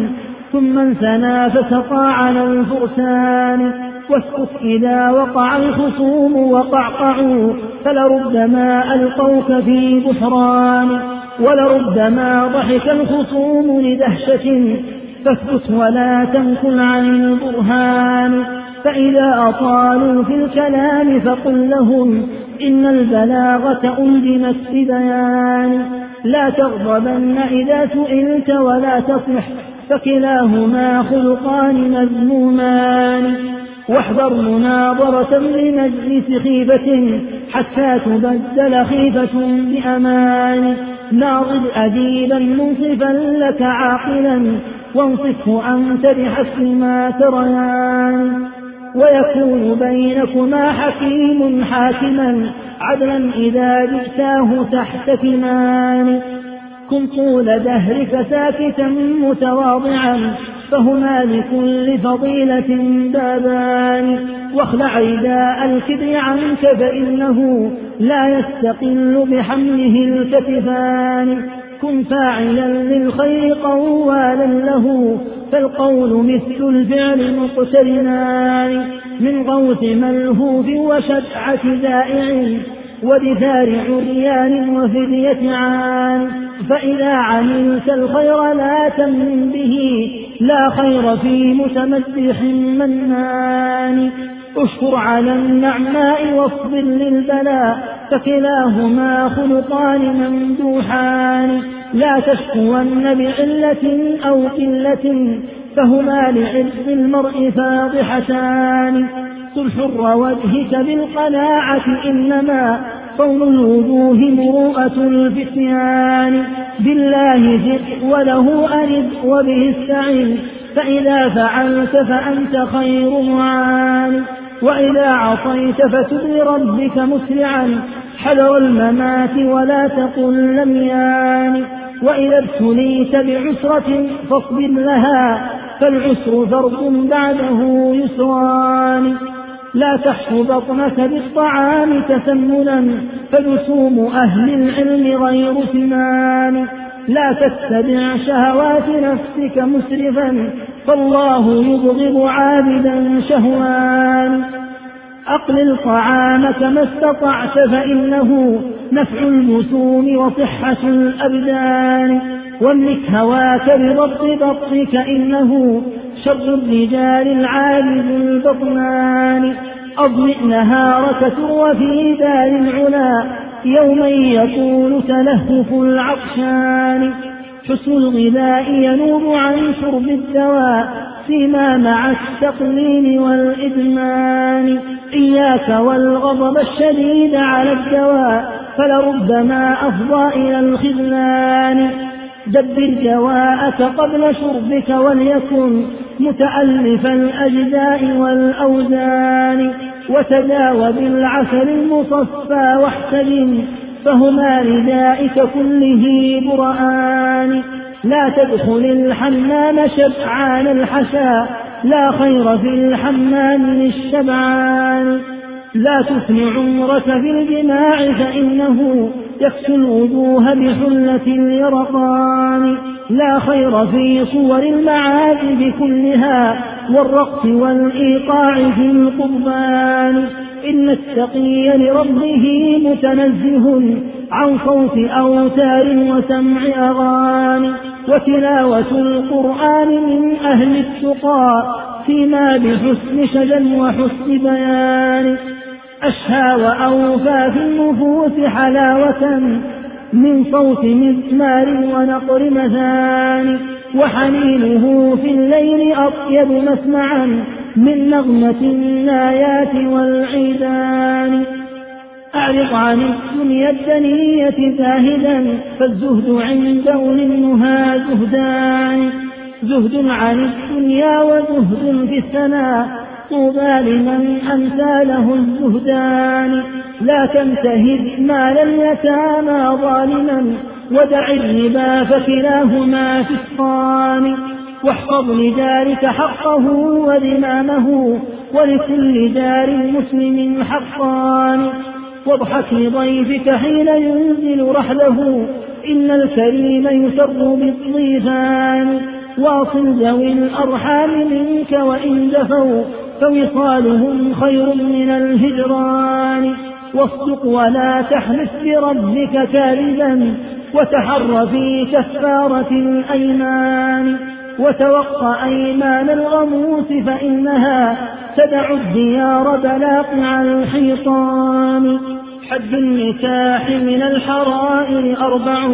ثم انثنى فتطاعن الفرسان. واسكت إذا وقع الخصوم وقعقعوا فلربما ألقوك في بحران. ولربما ضحك الخصوم لدهشة، فاسكت ولا تنكل عن البرهان. فإذا أطالوا في الكلام فقل لهم إن البلاغة ألزمت ببيان. لا تغضبن إذا سئلت ولا تصلح، فكلاهما خلقان مذمومان. واحذر مناظرة لمجلس خيبة، حتى تبدل خيبة بأمان. ناضد أديبا منصفا لك عاقلا، وانصفه أنت بحسن ما تريان. ويكون بينكما حكيم حاكما، عدلا إذا جئتاه تحت كمان. كن طول دهرك ساكتا متواضعا، فهما لكل فضيلة بابان. واخلع رداء الكبر عنك، فإنه لا يستقل بحمله الكتفان. كن فاعلا للخير قوالا له، فالقول مثل الفعل مقترنان. من غوث ملهوف وشجعة زائع، وبثار عريان وفدية عان. فإذا عملت الخير لا تمن به، لا خير في متمسح منان. اشكر على النعماء واصبر للبلاء، فكلاهما خلقان ممدوحان. لا تشكون بعلة أو قلة، فهما لعز المرء فاضحتان. سل حر وجهك بالقناعة، إنما صون الوجوه مروءة الفتيان. بالله ثق وله أند وبه استعن، فإذا فعلت فأنت خير معان. وإذا عصيت فتب لربك مسرعا، حذر الممات ولا تقل لميان. وإذا ابتليت بعسرة فاصبر لها، فالعسر ضرب بعده يسران. لا تحشو بطنك بالطعام تسملا، فلسوم أهل العلم غير ثمان. لا تتبع شهوات نفسك مسرفا، فالله يبغض عابدا شهوان. أقلل طعامك ما استطعت، فإنه نفع الجسوم وصحة الأبدان. واملك هواك بضبط بطنك، إنه شر الرجال العاجز البطنان. أضمئ نهارك تروى في دار العلا، يوما يطول تلهف العطشان. حسن الغذاء ينوب عن شرب الدواء، فيما مع التقليل والإدمان. إياك والغضب الشديد على الدواء، فلربما أفضى إلى الخذلان. دبر دواءك قبل شربك، وليكن متألف الأجزاء والأوزان. وتداوى بالعسل المصفى واحتلم، فهما لدائك كله برآن. لا تدخل الحمام شبعان الحشا، لا خير في الحمام للشبعان. لا تثني عمرك في الجماع، فإنه يكسو الوجوه بحلة اليرقان. لا خير في صور المعاذب كلها، والرقص والإيقاع في القربان. إن التقي لربه متنزه عن صوت أوتار وسمع أغاني. وتلاوة القرآن من أهل التقى، فيما بحسن شجن وحسن بيان. أشهى وأوفى في النفوس حلاوة، من صوت مزمار ونقر مذان. وحنينه في الليل أطيب مسمعا، من نغمة النايات والعيدان. أعرض عن الدنيا الدنية زاهدا، فالزهد عنده للنهى زهدان. زهد عن الدنيا وزهد في الثناء، طوبى لمن أمثاله الزهدان. لا تمتهد مال اليتامى ظالما، ودع الربا فكلاهما فسقان. واحفظ لجارك حقه وذمامه، ولكل جار مسلم حقان. واضحك لضيفك حين ينزل رحله، إن الكريم يسر بالضيفان. واصل ذوي الأرحام منك وإن دفوا، فوصالهم خير من الهجران. واصدق ولا تحلف بربك كاذبا، وتحر في كفارة أيمان، وتوقع أيمان الغموس فإنها تدع الديار بلاقع الحيطان. حد النكاح من الحرائر أربع،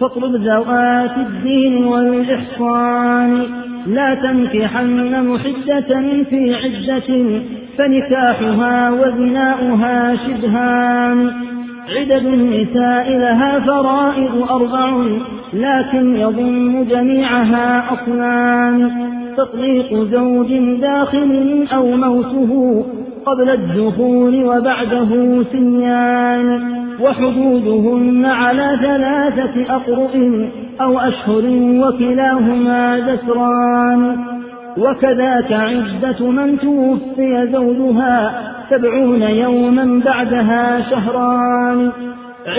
فاطلب ذوات الدين والإحصان، لا تنكحن محدة في عدة فنكاحها وبناؤها شبهان. عدد النساء لها فرائض أربع، لكن يضم جميعها أصلان، تطليق زوج داخل أو موته قبل الدخول وبعده سنيان، وحدودهن على ثلاثة أقرؤ أو أشهر وكلاهما ذكران. وكذاك عدة من توفي زوجها سبعون يوما بعدها شهران.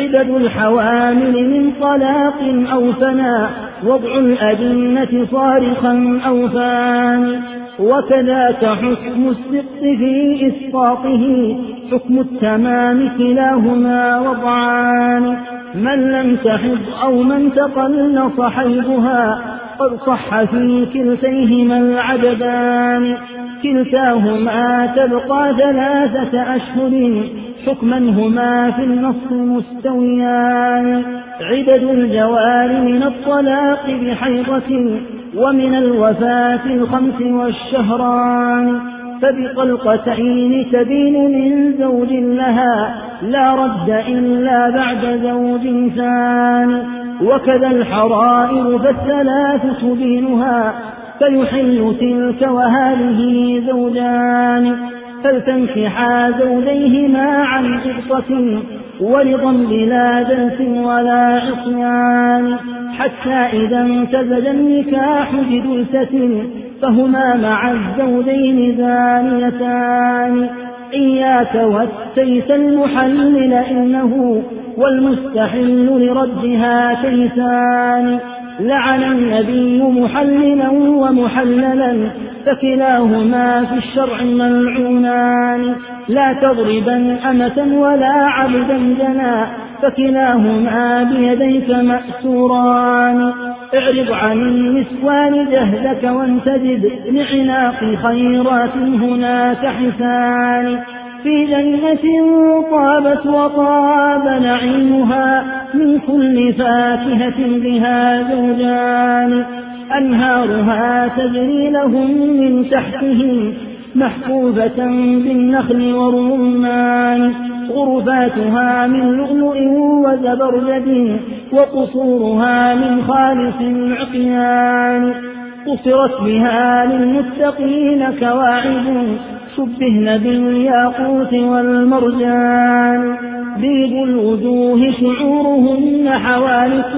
عدد الحوامل من طلاق أو فناء، وضع الأجنة صارخا أو فان. وكذاك حكم السقط في إسقاطه حكم التمام، كلاهما وضعان. من لم تحض أو من تقلص حيضها قد صح في كلتيهما العددان، كلتاهما تبقى ثلاثة أشهر حكما هما في النص مستويان. عدد الجوار من الطلاق بحيضة، ومن الوفاة الخمس والشهران، فبطلقتين تبين من زوج لها لا رد إلا بعد زوج ثاني. وكذا الحرائر فالثلاث تبينها، فيحل تلك وهذه زوجان، فلتنكحا زوجيهما عن إرصة ولضا بلا جنس ولا عصيان، حتى إذا امتزج النكاح بدلسة فهما مع الزوجين زانيتان. إياك والتيس المحلل إنه والمستحل لردها تيسان، لعن النبي محللا ومحللا فكلاهما في الشرع ملعونان. لا تضربا أمة ولا عبدا جنا، فكلاهما بيديك مأسوران. اعرض عن النسوان جهدك وانتجد لعناق خيرات هناك حسان. في جنة طابت وطاب نعيمها، من كل فاكهة بها زوجان، أنهارها تجري لهم من تحتهم محفوفة بالنخل والرمان، غرفاتها من لؤلؤ وزبرجد، وقصورها من خالص العقيان، قصرت بها للمتقين كواعب، شبهن بالياقوت والمرجان. بيض الوجوه شعورهن حوالق،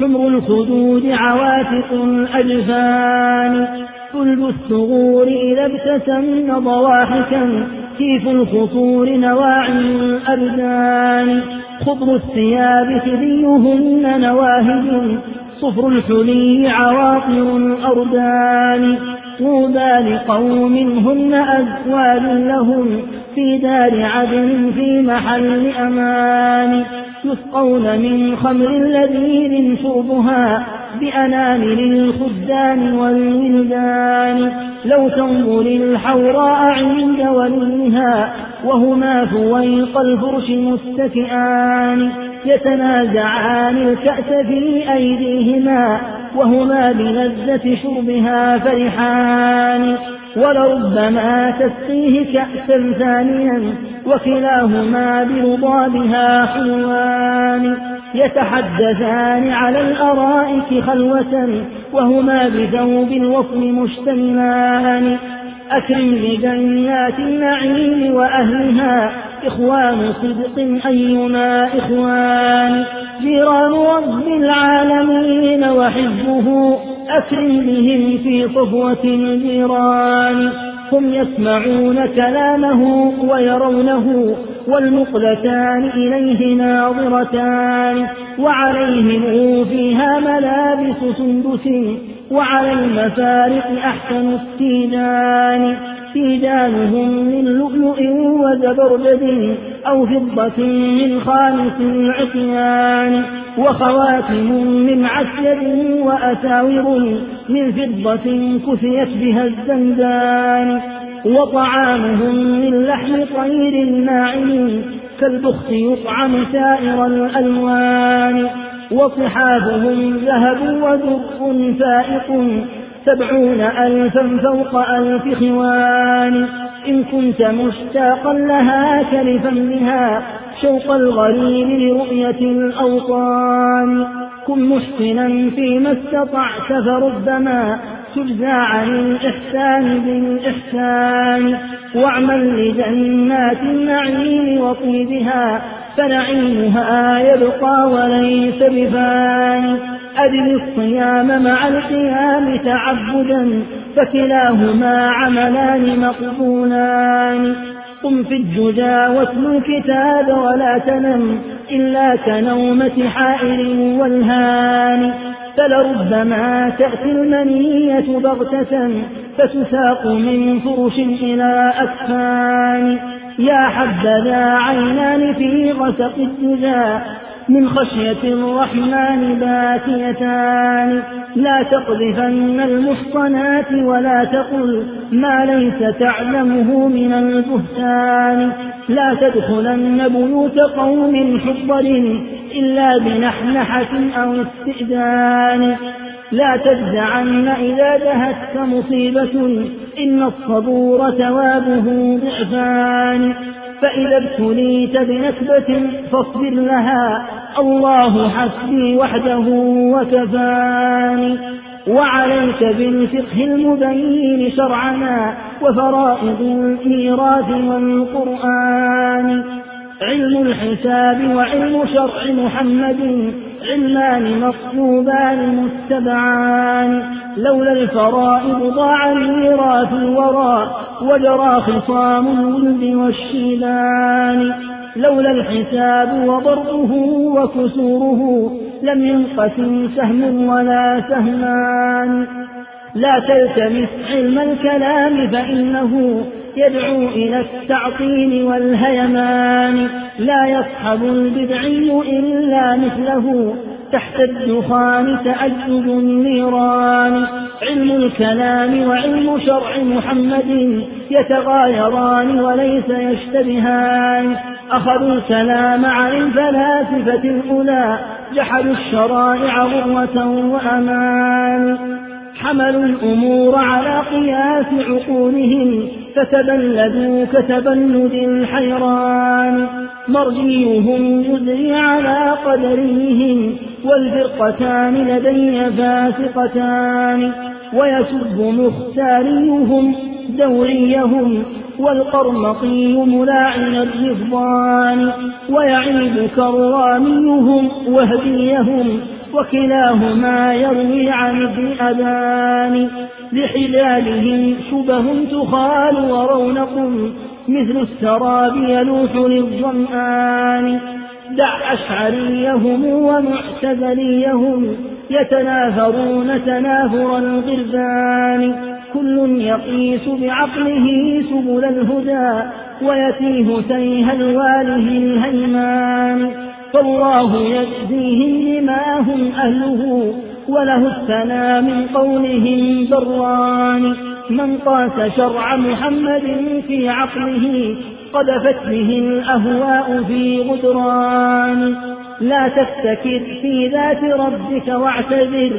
حمر الخدود عواتق الأجفان، كلب الثغور إذا ابتسمن ضواحكا، كيف الخطور نواعي الأبدان، خضر الثياب ثديهن نواهد، صفر الحلي عواطر الأردان. طوبى لقوم هن أزواج لهم، في دار عدن في محل أمان، يسقون من خمر لذيذ شربها، بأنامل الخدان والولدان. لو تنظر الحوراء عند وليها، وهما فويق الفرش مستكئان، يتنازعان الكأس في أيديهما، وهما بلذة شربها فرحان. ولربما تسقيه كأسا ثانيا، وكلاهما برضابها حلوان، يتحدثان على الأرائك خلوة، وهما بذوب الوصل مشتملان. أكرم بجنات النعيم وأهلها، إخوان صدق أيما إخوان، جيران رب العالمين وحزبه، أكرم بهم في صفوة الجيران. هم يسمعون كلامه ويرونه، والمقلتان إليه ناظرتان، وعليهم فيها ملابس سندس، وعلى المفارق أحسن السيدان. تيجانهم من لؤلؤ وزبرجد أو فضة من خالص العقيان، وخواتم من عسل وأساور من فضة كثيت بها الزندان، وطعامهم من لحم طير ناعم كالبخت يطعم سائر الألوان، وصحابهم ذهب ودر فائق سبعون ألفا فوق ألف خوان، إن كنت مشتاقا لها كرفا بها شوق الغريب لرؤية الأوطان، كن محسنا فيما استطعت فربما تجزى عن الإحسان بالإحسان، واعمل لجنات النعيم وطيبها فنعيمها يبقى وليس بفان، أدم الصيام مع القيام تعبدا فكلاهما عملان مقبولان، قم في الدجى واتل الكتاب ولا تنم إلا كنومة حائر والهان، فلربما تأتي المنية بغتة فتساق من فرش إلى أكفان، يا حبذا عينان في غسق الدجى من خشية الرحمن باتيتان، لا تقذفن المحصنات ولا تقل ما ليس تعلمه من البهتان، لا تدخلن بيوت قوم حضر إلا بنحنحة أو استئذان، لا تجزعن إذا جهتك مصيبة إن الصبور ثوابه ضعفان، فإذا ابتليت بنكبة فاصبر لها الله حسبي وحده وكفاني، وعليك بالفقه المبين شرعنا وفرائض الميراث والقرآن، علم الحساب وعلم شرع محمد علمان مطلوبان متبعان، لولا الفرائض ضاع الميراث الورى وجرى خصام الولد والشيبان، لولا الحساب وضربه وكسوره لم ينقسم سهم ولا سهمان، لا تلتمس علم الكلام فإنه يدعو إلى التعطيل والهيمان، لا يصحب البدعي إلا مثله تحت الدخان تأجج النيران، علم الكلام وعلم شرع محمد يتغايران وليس يشتبهان، أخذوا الكلام عن الفلاسفة الأولى جحدوا الشرائع غروة وأمان، حملوا الأمور على قياس عقولهم فتبلدوا كتبلد الحيران، مرجيهم جزري على قدرهم والفرقتان لدي فاسقتان، ويسب مختاريهم دوريهم والقرمطي ملاعن الرفضان، ويعيب كراميهم وهديهم وكلاهما يروي عن ابن أبان، لحلالهم شبه تخال ورونق مثل السراب يلوح للظمآن، دع أشعريهم ومعتزليهم يتنافرون تنافر الغربان، كل يقيس بعقله سبل الهدى ويتيه تيه الواله الهيمان، فالله يجزيهم لما هم أهله وله الثناء من قولهم بران، من قاس شرع محمد في عقله قذفت به الأهواء في غدران، لا تفتكر في ذات ربك واعتذر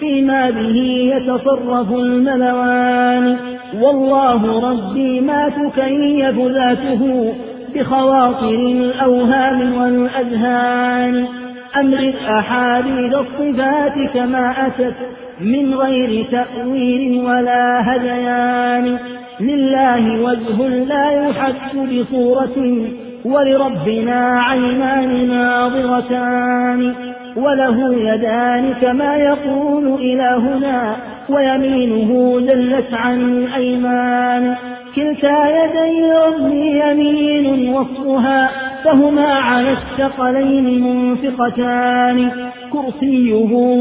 فيما به يتصرف الملوان، والله ربي ما تكيف ذاته بخواطر الأوهام والأذهان، أمرد أحاديث الصفات كما أتت من غير تأويل ولا هذيان، لله وجه لا يحس بصورة ولربنا عينان ناظرتان، وله يدان كما يقول إلهنا ويمينه دلت عن أيمان، كلتا يدي ربي يمين وصفها فهما على الثقلين منفقتان، كرسيه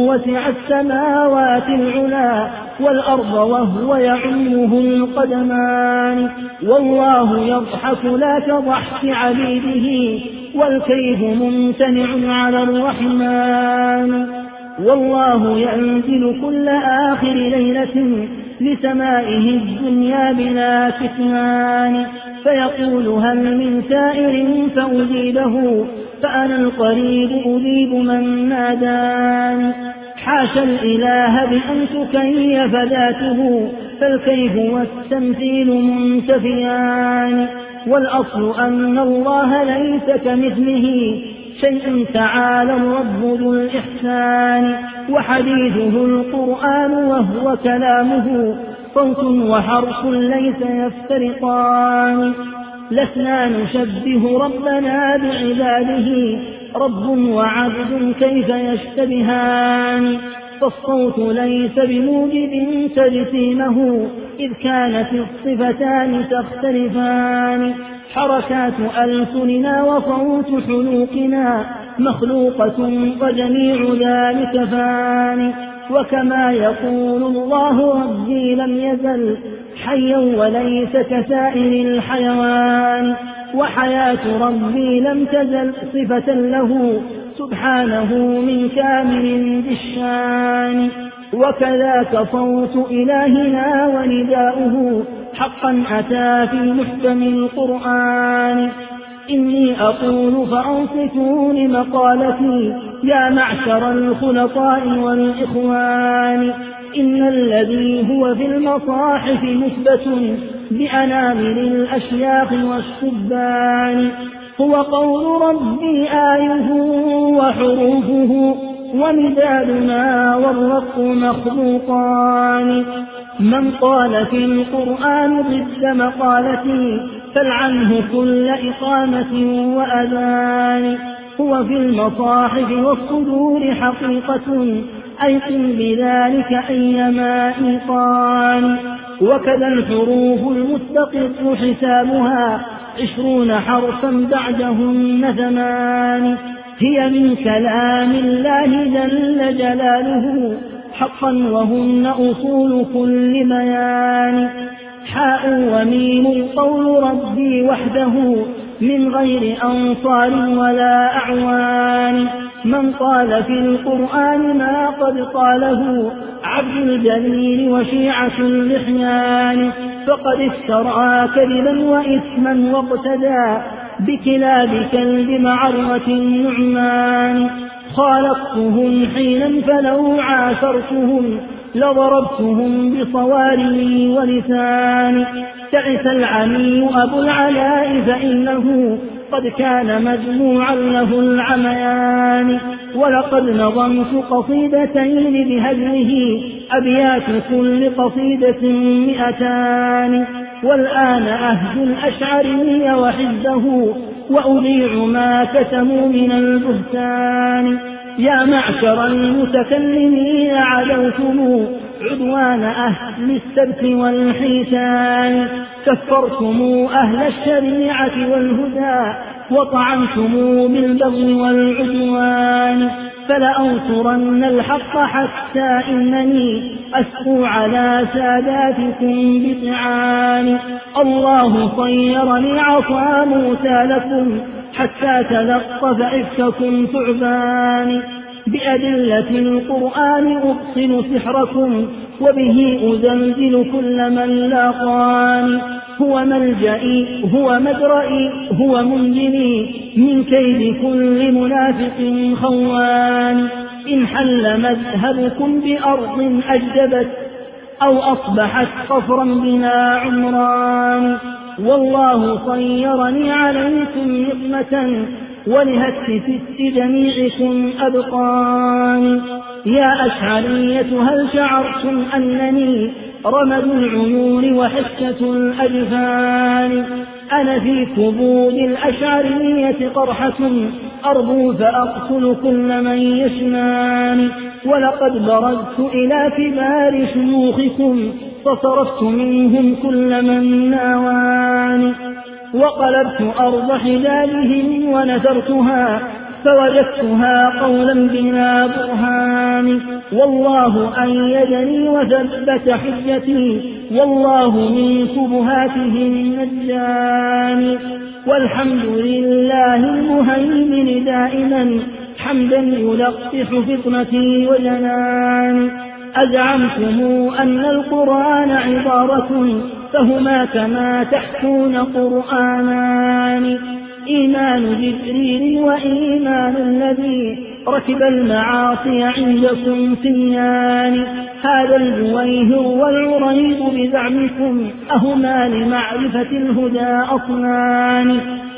وسع السماوات العلا والأرض وهو يعينه القدمان. والله يضحك لا كضحك عبيده والكيد ممتنع على الرحمن. والله ينزل كل آخر ليلة لسمائه الدنيا بلا كتمان، فيقول هل من سائر فأجيبه فأنا القريب أجيب من نادان. حاشا الإله بأن تكيف ذاته فالكيف والتمثيل منتفيان، والأصل أن الله ليس كمثله شيء تعالى الرب ذو الإحسان. وحديثه القرآن وهو كلامه صوت وحرف ليس يفترقان. لسنا نشبه ربنا بعباده رب وعبد كيف يشتبهان، فالصوت ليس بموجب تجسيمه إذ كانت الصفتان تختلفان. حركات ألسننا وصوت حلوقنا مخلوقة وجميع ذلك فان. وكما يقول الله ربي لم يزل حيا وليس كسائر الحيوان، وحياة ربي لم تزل صفة له سبحانه من كامل بالشان. وكذاك صوت إلهنا ونداؤه حقا أتى في محكم القرآن. إني أقول فأنصتوا لمقالتي يا معشر الخلطاء والإخوان. إن الذي هو في المصاحف مثبت بأنامل الأشياخ والشبان، هو قول ربي آيه وحروفه ومدادنا والرق مخلوقان. من قال في القرآن ضد مقالتي فالعنه كل إقامة وأذان. هو في المصاحف والصدور حقيقة أيقن بذلك أيما إيقان. وكذا الحروف المستقر حسابها عشرون حرفا بعدهن ثمان، هي من كلام الله جل جلاله حقا وهن أصول كل بيان. حاء وميم قول ربي وحده من غير أنصار ولا أعوان. من قال في القرآن ما قد قاله عبد الجليل وشيعة اللحيان، فقد افترى كذبا وإثما واقتدى بكلاب كلب معرة النعمان. خالقتهم حينا فلو عاشرتهم لضربتهم بصواري ولسان. تعس العمي أبو العلاء فإنه قد كان مجموعا له العميان. ولقد نظمت قصيدتين بهجره أبيات كل قصيدة مئتان. والآن أهد الأشعري وحزه وأذيع ما كتموا من البهتان. يا معشر المتكلمين عدوتم عدوان أهل السبت والحيتان، كفرتم أهل الشريعة والهدى وطعنتم بالبغي والعدوان. فلأنصرن الحق حتى إنني أسقو على ساداتكم بطعان. الله صيرني عصا موسى لكم حتى تلقف إفككم ثعبان. بأدلة القرآن أبطل سحركم وبه أزلزل كل من لاقان. هو ملجئي هو مجرئي هو منجني من كيد كل منافق خوان. إن حل مذهبكم بأرض أجدبت أو أصبحت قفرا بلا عمران. والله صيرني عليكم نقمة ولهتف جميعكم أبقان. يا أشعرية هل شعرتم أنني رمد العيون وحسة الأجفان؟ أنا في كبود الأشعرية قرحة أرجو فأقتل كل من يشنان. ولقد برزت إلى كبار شيوخكم فصرفت منهم كل من ناوان. وقلبت أرض حجالهم ونثرتها فوجدتها قولا بلا برهان. والله أيدني وثبت حجتي، والله من شبهاته النجاني. والحمد لله المهيمن دائما، حمدا يلقح فطنتي وجناني. أزعمتم أن القرآن عبارة، فهما كما تحكون قرآنان. إيمان جبريل وإيمان الذي ركب المعاصي عندكم سنيان. هذا الجويهر والعريض بزعمكم، أهما لمعرفة الهدى أصنان.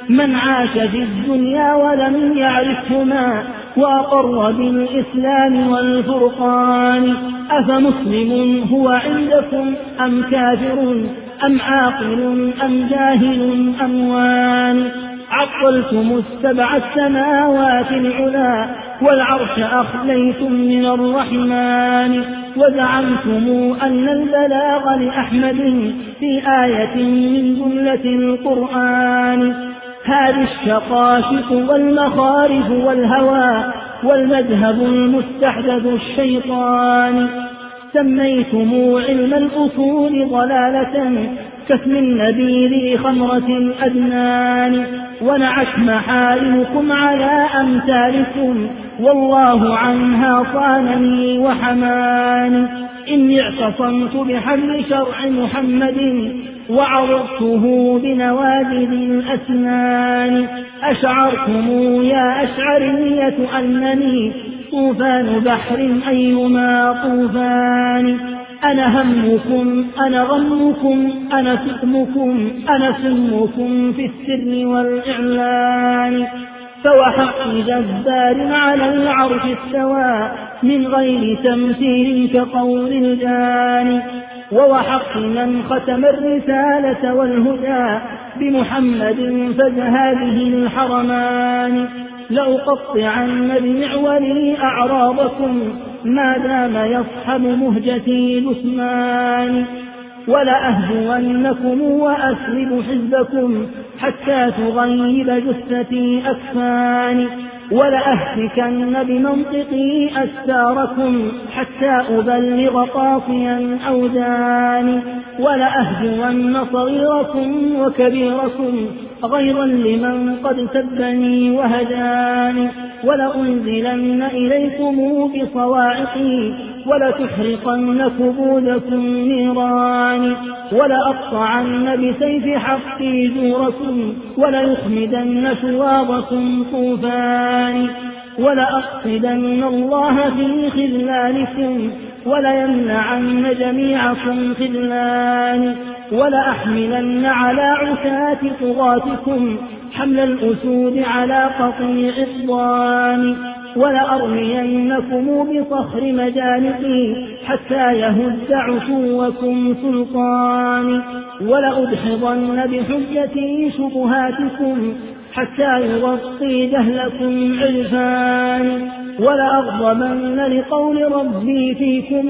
من عاش في الدنيا ولم يعرفهما، وأقر بالإسلام والفرقان. أفمسلم هو عندكم أم كافر، أم عاقل أم جاهل أم وان؟ عطلتم السبع السماوات العلا، والعرش أخليتم من الرحمن. وزعمتم أن البلاغ لأحمد في آية من جملة القرآن. هذه الشقاشق والمخارف والهوى، والمذهب المستحدث الشيطان. سميتم علم الأصول ضلالة، كاسم النبيذ خمرة أدنان. ونعت محارمكم على أمثالكم، والله عنها صانني وحماني. إني اعتصمت بحمل شرع محمد، وعرضته بنوادل الأسنان. أشعرتم يا أشعرية أنني طوفان بحر أيما طوفان. أنا همكم أنا غمكم أنا سقمكم أنا سمكم في السر والإعلان. فوحق جبار على العرش استوى، من غير تمثيل كقول الجان. ووحق من ختم الرسالة والهدى بمحمد فذهابه الحرمان. لأقطعن بمعولي أعراضكم، ما دام يصحب مهجتي جثمان. ولأهجونكم وأسرب حزبكم، حتى تغيب جثتي أكفاني. ولأهتكن بمنطقي أستاركم، حتى أبلغ قاطيا أوزاني. ولأهجون صغيركم وكبيركم، غيرا لمن قد سبني وهداني. ولأنزلن إليكم بصواعقي، ولتحرقن كبودكم نيراني. ولأقطعن بسيف حقي جوركم، وليخمدن شواظكم طوفاني. ولأقصدن الله في خلالكم، وليمنعن جميعكم خلاني. ولأحملن على عتاة طغاتكم، حمل الأسود على قطيع الضان. ولأرمينكم بصخر مجانقي، حتى يهز عتوكم سلطاني. ولأدحضن بحجتي شبهاتكم، حتى يغطي جهلكم عرفان. ولأغضبن لقول ربي فيكم،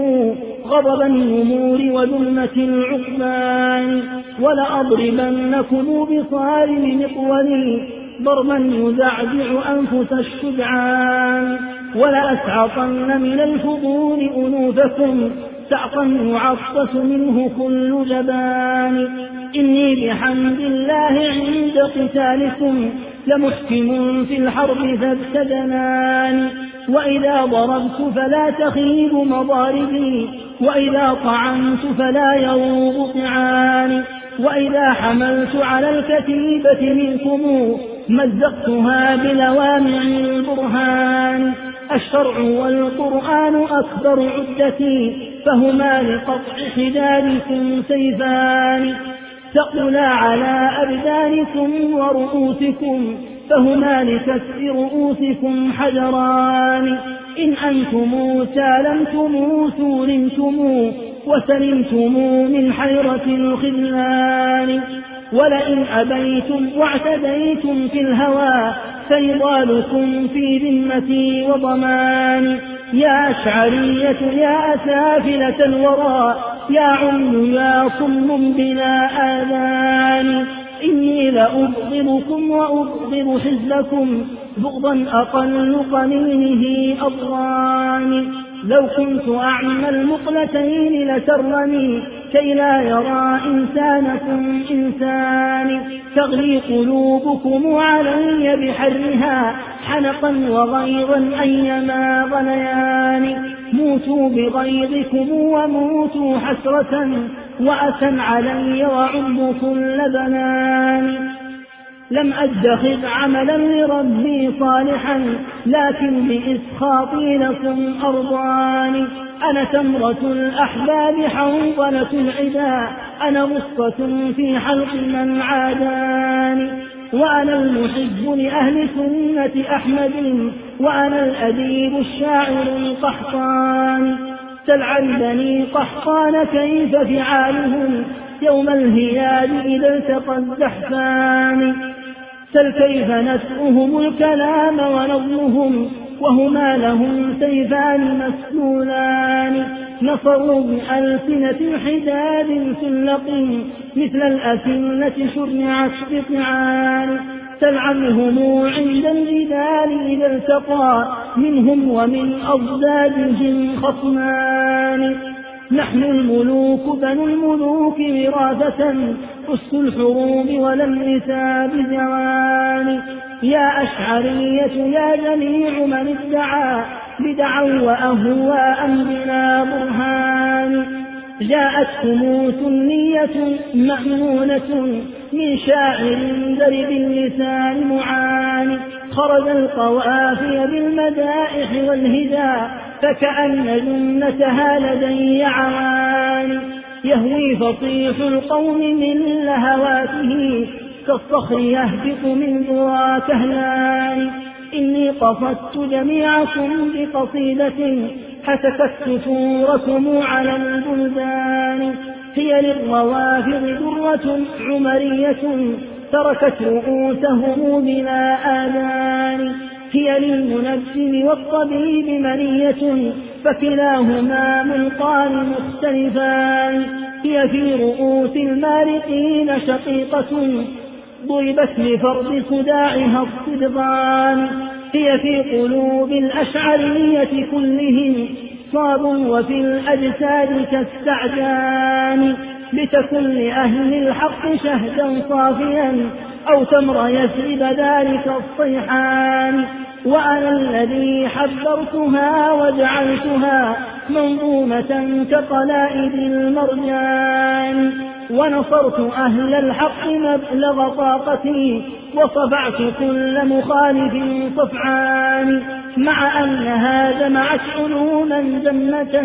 غضب النمور وذمة العقبان. ولأضربنكم بصارم مقولي، ضربا يزعزع أنفس الشجعان. ولأسعطن من الفضول أنوفكم، سعطا يعطس منه كل جبان. إني بحمد الله عند قتالكم، لمحكم في الحرب فابتدنان. وإذا ضربت فلا تخيب مضاربي، وإذا طعنت فلا يروض طعاني. وإذا حملت على الكتيبة منكم، مزقتها بلوامع البرهان. الشرع والقرآن أكبر عدتي، فهما لقطع حجابكم سيفان. ثقلا على أبدانكم ورؤوسكم، فهما لكسر رؤوسكم حجران. إن أنتم سالمتم سولمتم، وسلمتم من حيرة الخذلان. ولئن أبيتم واعتديتم في الهوى، فنضالكم في ذمتي وضمان. يا أشعرية يا أسافلة الورى، يا عم يا صم بلا آذان. إني لأبغضكم وأبغض حزبكم، بغضا أقل قمينه أضراني لو كنت أعمى المقلتين لسرني كي لا يرى إنسانكم إنساني تغلي قلوبكم علي بحرها حنقا وغيظا أيما ظلياني موتوا بغيظكم وموتوا حسرة وأسا علي وعم كل بناني لم أتخذ عملا لربي صالحا لكن بإسخاطي لكم أرضاني أنا تمرة الأحباب حنظلة العدا أنا غصة في حلق من عاداني وأنا المحب لأهل سنة أحمد وأنا الأديب الشاعر القحطاني تلعن بني قحطان كيف فعالهم يوم الهيال إذا التقى الزحفان سل كيف نسؤهم الكلام ونظمهم وهما لهم سيفان مسلولان نصروا بألسنة حداد سلق مثل الأسنة شرعت بقعان تلعنهم عند الجدال إذا التقى منهم ومن أضدادهم خصمان نحن الملوك بنو الملوك وراثة أسس الحروب ولم نسى بزوان يا أشعرية يا جميع من ادعى بدعا وأهواء بلا برهان جاءتكم سنية مأمونة من شاعر درب اللسان معاني خرج القوافي بالمدائح والهدى فكأن جنتها لدي عواني يهوي فصيح القوم من لهواته كالصخر يهبط من ذرى كهلان إني قصدت جميعكم بقصيدة حسكت سطوركم على البلدان هي للروافض درة عمرية تركت رؤوسهم بلا آذان هي للمنجم والطبيب منية فكلاهما ملقان مختلفان هي في رؤوس المارقين شقيقة ضربت لفرض خداعها الصدغان هي في قلوب الأشعرية كلهم صاب وفي الأجساد كالسعجان لتكن لأهل الحق شهدا صافيا أو تمر يسرب ذلك الصيحان وأنا الذي حذرتها وجعلتها منظومة كقلائد المرجان ونصرت أهل الحق مبلغ طاقتي وصفعت كل مخالف صفعان مع أنها جمعت علوما جمة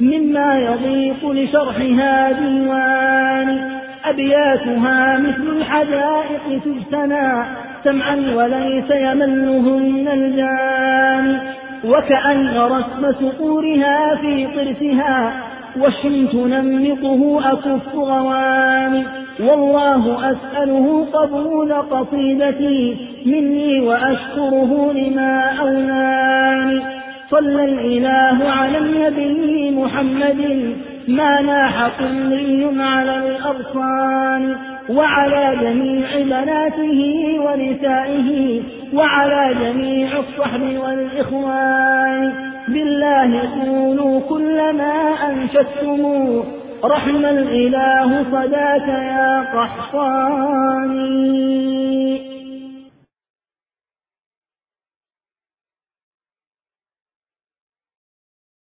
مما يضيق لشرحها ديوان أبياتها مثل الحدائق تجتنى سمعا وليس يملهن الجان وكأن رسم سطورها في طرسها والشمس تنمقه أكف غواني والله أسأله قبول قصيدتي مني وأشكره لما أولاني صلى الإله على النبي محمد ما ناح قمري على الأغصان وعلى جميع بناته ونسائه وعلى جميع الصحب والإخوان بالله قولوا كل ما أنشدتموه رحم الإله صداك يا قحطاني.